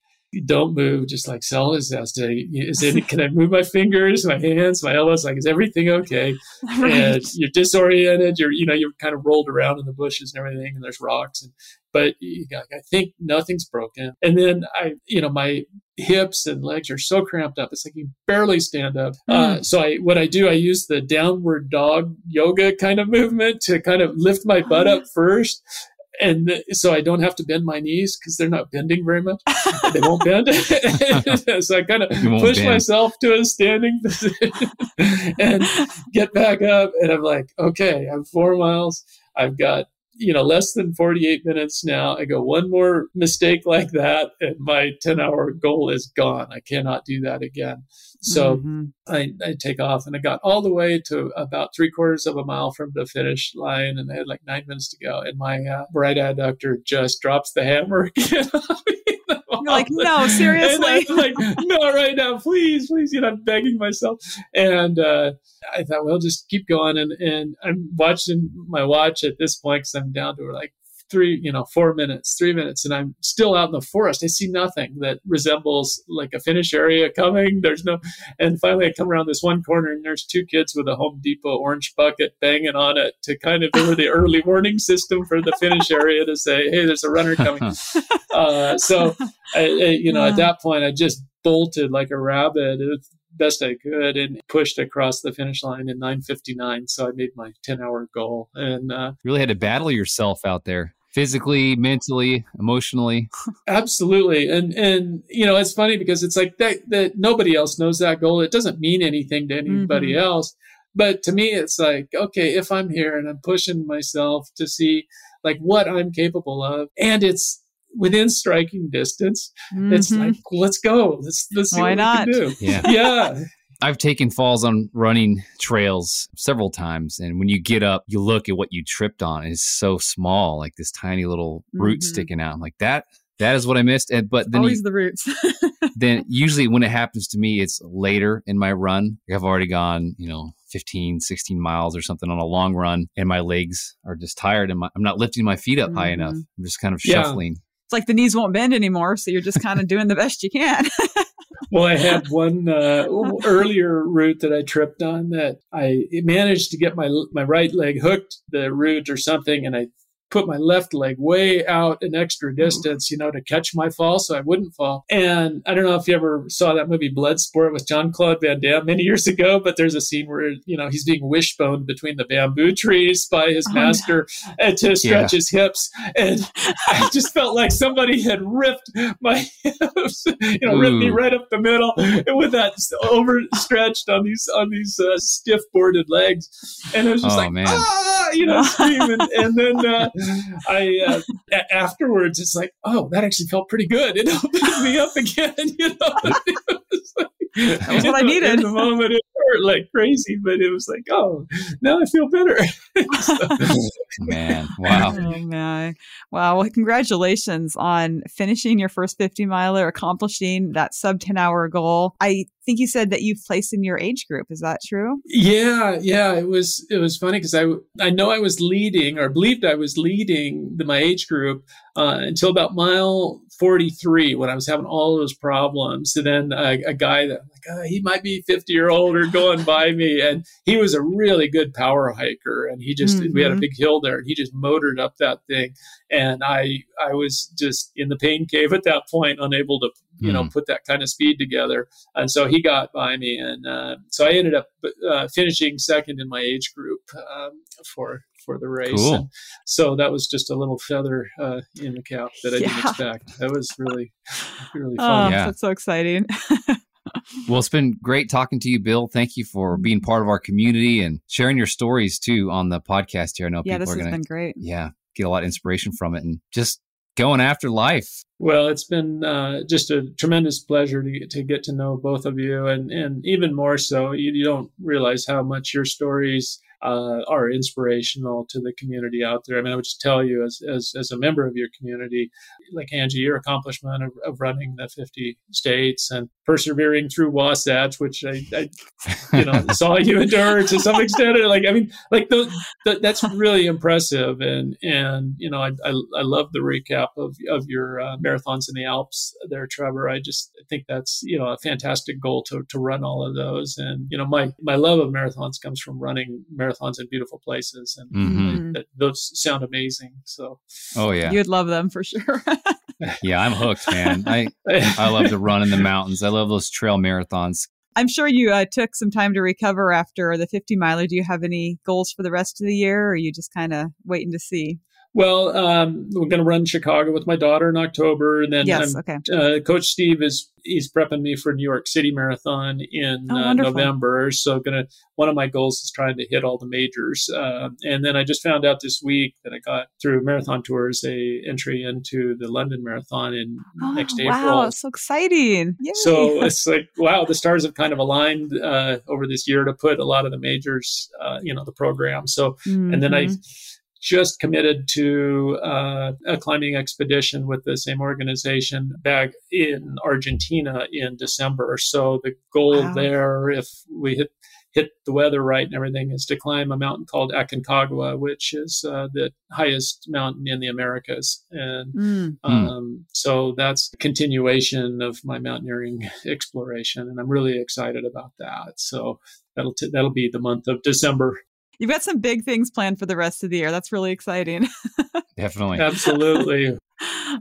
don't move. Just like Sally says, is it, can I move my fingers, my hands, my elbows? Like, is everything okay? Right. And you're disoriented. You're, you know, you're kind of rolled around in the bushes and everything, and there's rocks. And, but you know, I think nothing's broken. And then I, you know, my hips and legs are so cramped up. It's like you barely stand up. Mm. Uh, so I, what I do, I use the downward dog yoga kind of movement to kind of lift my butt oh. up first. And th- so I don't have to bend my knees because they're not bending very much. They won't bend. So I kind of push bend. myself to a standing position and get back up. And I'm like, okay, I'm four miles. I've got, you know, less than forty-eight minutes now. I go, one more mistake like that and my ten hour goal is gone. I cannot do that again. So mm-hmm. I, I take off and I got all the way to about three quarters of a mile from the finish line and I had like nine minutes to go. And my uh, right adductor just drops the hammer again. You're like, no, seriously? I'm like, no, right now, please, please. You know, I'm begging myself. And uh, I thought, well, just keep going. And, and I'm watching my watch at this point because I'm down to like three, you know, four minutes, three minutes. And I'm still out in the forest. I see nothing that resembles like a finish area coming. There's no, and finally I come around this one corner and there's two kids with a Home Depot orange bucket banging on it to kind of, they were the early warning system for the finish area to say, hey, there's a runner coming. Uh, so, I, I, you know, yeah. at that point, I just bolted like a rabbit as best I could and pushed across the finish line in nine fifty-nine. So I made my ten hour goal. And uh, really had to battle yourself out there. Physically, mentally, emotionally. Absolutely. And, and, you know, it's funny because it's like that, that nobody else knows that goal. It doesn't mean anything to anybody mm-hmm. else. But to me, it's like, okay, if I'm here and I'm pushing myself to see like what I'm capable of, and it's within striking distance, mm-hmm. it's like, let's go. Let's, let's see Why what not? we can do. Yeah. yeah. I've taken falls on running trails several times. And when you get up, you look at what you tripped on. And it's so small, like this tiny little root mm-hmm. sticking out. I'm like, that that is what I missed. And, but then always you, the roots. Then usually when it happens to me, it's later in my run. I've already gone, you know, fifteen, sixteen miles or something on a long run, and my legs are just tired and my, I'm not lifting my feet up mm-hmm. high enough. I'm just kind of yeah. shuffling. It's like the knees won't bend anymore. So you're just kind of doing the best you can. Well, I had one uh, earlier route that I tripped on that I managed to get my my right leg hooked the route or something, and I put my left leg way out an extra distance, you know, to catch my fall so I wouldn't fall. And I don't know if you ever saw that movie Bloodsport with Jean-Claude Van Damme many years ago, but there's a scene where, you know, he's being wishboned between the bamboo trees by his oh, master no. and to stretch yeah. his hips. And I just felt like somebody had ripped my hips, you know, ripped Ooh. me right up the middle with that overstretched on these on these uh, stiff boarded legs. And I was just oh, like, man. ah, you know, screaming. And then uh, I uh, a- afterwards, it's like, oh, that actually felt pretty good. It opened me up again. You know, it was like, that was what I needed. In the moment, it hurt like crazy, but it was like, oh, now I feel better. So. Man, wow, oh, man, wow. Well, congratulations on finishing your first fifty miler, accomplishing that sub ten hour goal. I. I think you said that you've placed in your age group. Is that true? Yeah, yeah. It was it was funny because I, I know I was leading or believed I was leading the, my age group uh, until about mile forty-three when I was having all those problems. And then uh, a guy that like oh, he might be fifty or older going by me, and he was a really good power hiker, and he just mm-hmm. we had a big hill there, and he just motored up that thing, and I I was just in the pain cave at that point, unable to you mm-hmm. know put that kind of speed together, and so. He got by me, and uh, so I ended up uh, finishing second in my age group um, for for the race. Cool. And so that was just a little feather uh, in the cap that I yeah. didn't expect. That was really, really fun. Oh, yeah. That's so exciting. Well, it's been great talking to you, Bill. Thank you for being part of our community and sharing your stories too on the podcast here. I know yeah, people are going to been great. Yeah, get a lot of inspiration from it, and just going after life. Well, it's been uh, just a tremendous pleasure to, to get to know both of you. And, and even more so, you, you don't realize how much your stories uh, are inspirational to the community out there. I mean, I would just tell you as as, as a member of your community, like Angie, your accomplishment of, of running the fifty states and persevering through Wasatch, which I, I you know, saw you endure to some extent. Like, I mean, like the, the, that's really impressive. And, and you know, I, I, I love the recap of, of your uh, marathons in the Alps there, Trevor. I just think that's, you know, a fantastic goal to, to run all of those. And, you know, my, my love of marathons comes from running marathons in beautiful places. And mm-hmm. that, those sound amazing. So, oh yeah, you'd love them for sure. Yeah, I'm hooked, man. I I love to run in the mountains. I love those trail marathons. I'm sure you uh, took some time to recover after the fifty miler. Do you have any goals for the rest of the year, or are you just kind of waiting to see? Well, um, we're going to run Chicago with my daughter in October. And then yes, okay. uh, Coach Steve is he's prepping me for New York City Marathon in oh, uh, November. So gonna one of my goals is trying to hit all the majors. Uh, and then I just found out this week that I got through Marathon Tours a entry into the London Marathon in oh, next wow, April. Wow, so exciting. Yay. So it's like, wow, the stars have kind of aligned uh, over this year to put a lot of the majors, uh, you know, the program. So, mm-hmm. and then I... just committed to uh, a climbing expedition with the same organization back in Argentina in December. So the goal wow. there, if we hit hit the weather right and everything, is to climb a mountain called Aconcagua, which is uh, the highest mountain in the Americas. And mm. um, so that's a continuation of my mountaineering exploration. And I'm really excited about that. So that'll t- that'll be the month of December. You've got some big things planned for the rest of the year. That's really exciting. Definitely. Absolutely.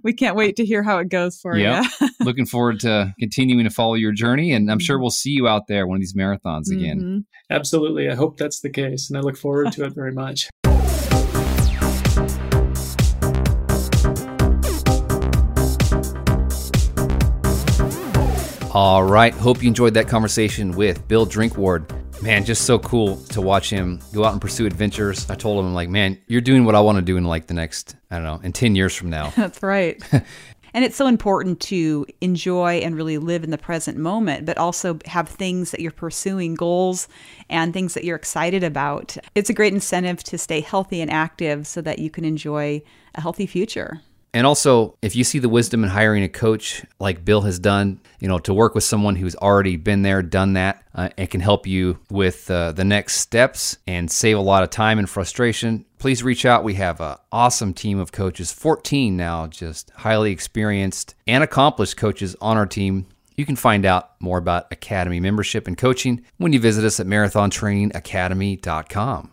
We can't wait to hear how it goes for yep. you. Looking forward to continuing to follow your journey. And I'm sure we'll see you out there one of these marathons mm-hmm. again. Absolutely. I hope that's the case. And I look forward to it very much. All right. Hope you enjoyed that conversation with Bill Drinkward. Man, just so cool to watch him go out and pursue adventures. I told him, I'm like, man, you're doing what I want to do in like the next, I don't know, in ten years from now. That's right. And it's so important to enjoy and really live in the present moment, but also have things that you're pursuing, goals and things that you're excited about. It's a great incentive to stay healthy and active so that you can enjoy a healthy future. And also, if you see the wisdom in hiring a coach like Bill has done, you know, to work with someone who's already been there, done that, uh, and can help you with uh, the next steps and save a lot of time and frustration, please reach out. We have an awesome team of coaches, fourteen now, just highly experienced and accomplished coaches on our team. You can find out more about Academy membership and coaching when you visit us at marathon training academy dot com.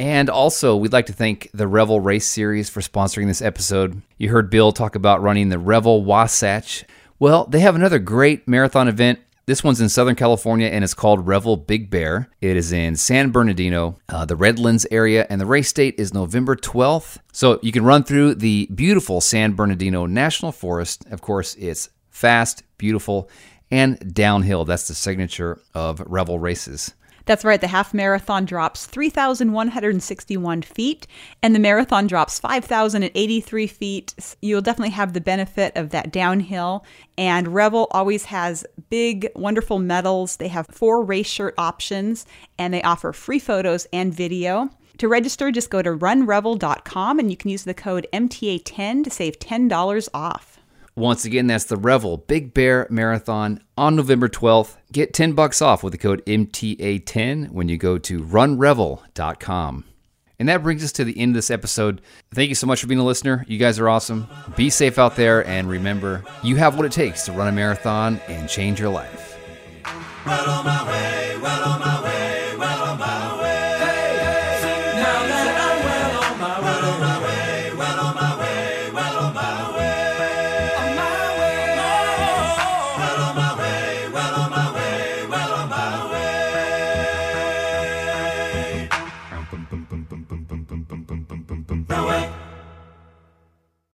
And also, we'd like to thank the Revel Race Series for sponsoring this episode. You heard Bill talk about running the Revel Wasatch. Well, they have another great marathon event. This one's in Southern California, and it's called Revel Big Bear. It is in San Bernardino, uh, the Redlands area, and the race date is November twelfth. So you can run through the beautiful San Bernardino National Forest. Of course, it's fast, beautiful, and downhill. That's the signature of Revel races. That's right. The half marathon drops three thousand one hundred sixty-one feet and the marathon drops five thousand eighty-three feet. You'll definitely have the benefit of that downhill. And Revel always has big, wonderful medals. They have four race shirt options and they offer free photos and video. To register, just go to run revel dot com and you can use the code M T A ten to save ten dollars off. Once again, that's the Revel Big Bear Marathon on November twelfth. Get ten bucks off with the code M T A ten when you go to run revel dot com. And that brings us to the end of this episode. Thank you so much for being a listener. You guys are awesome. Be safe out there, and remember, you have what it takes to run a marathon and change your life. Well on my way, well on my way. Away.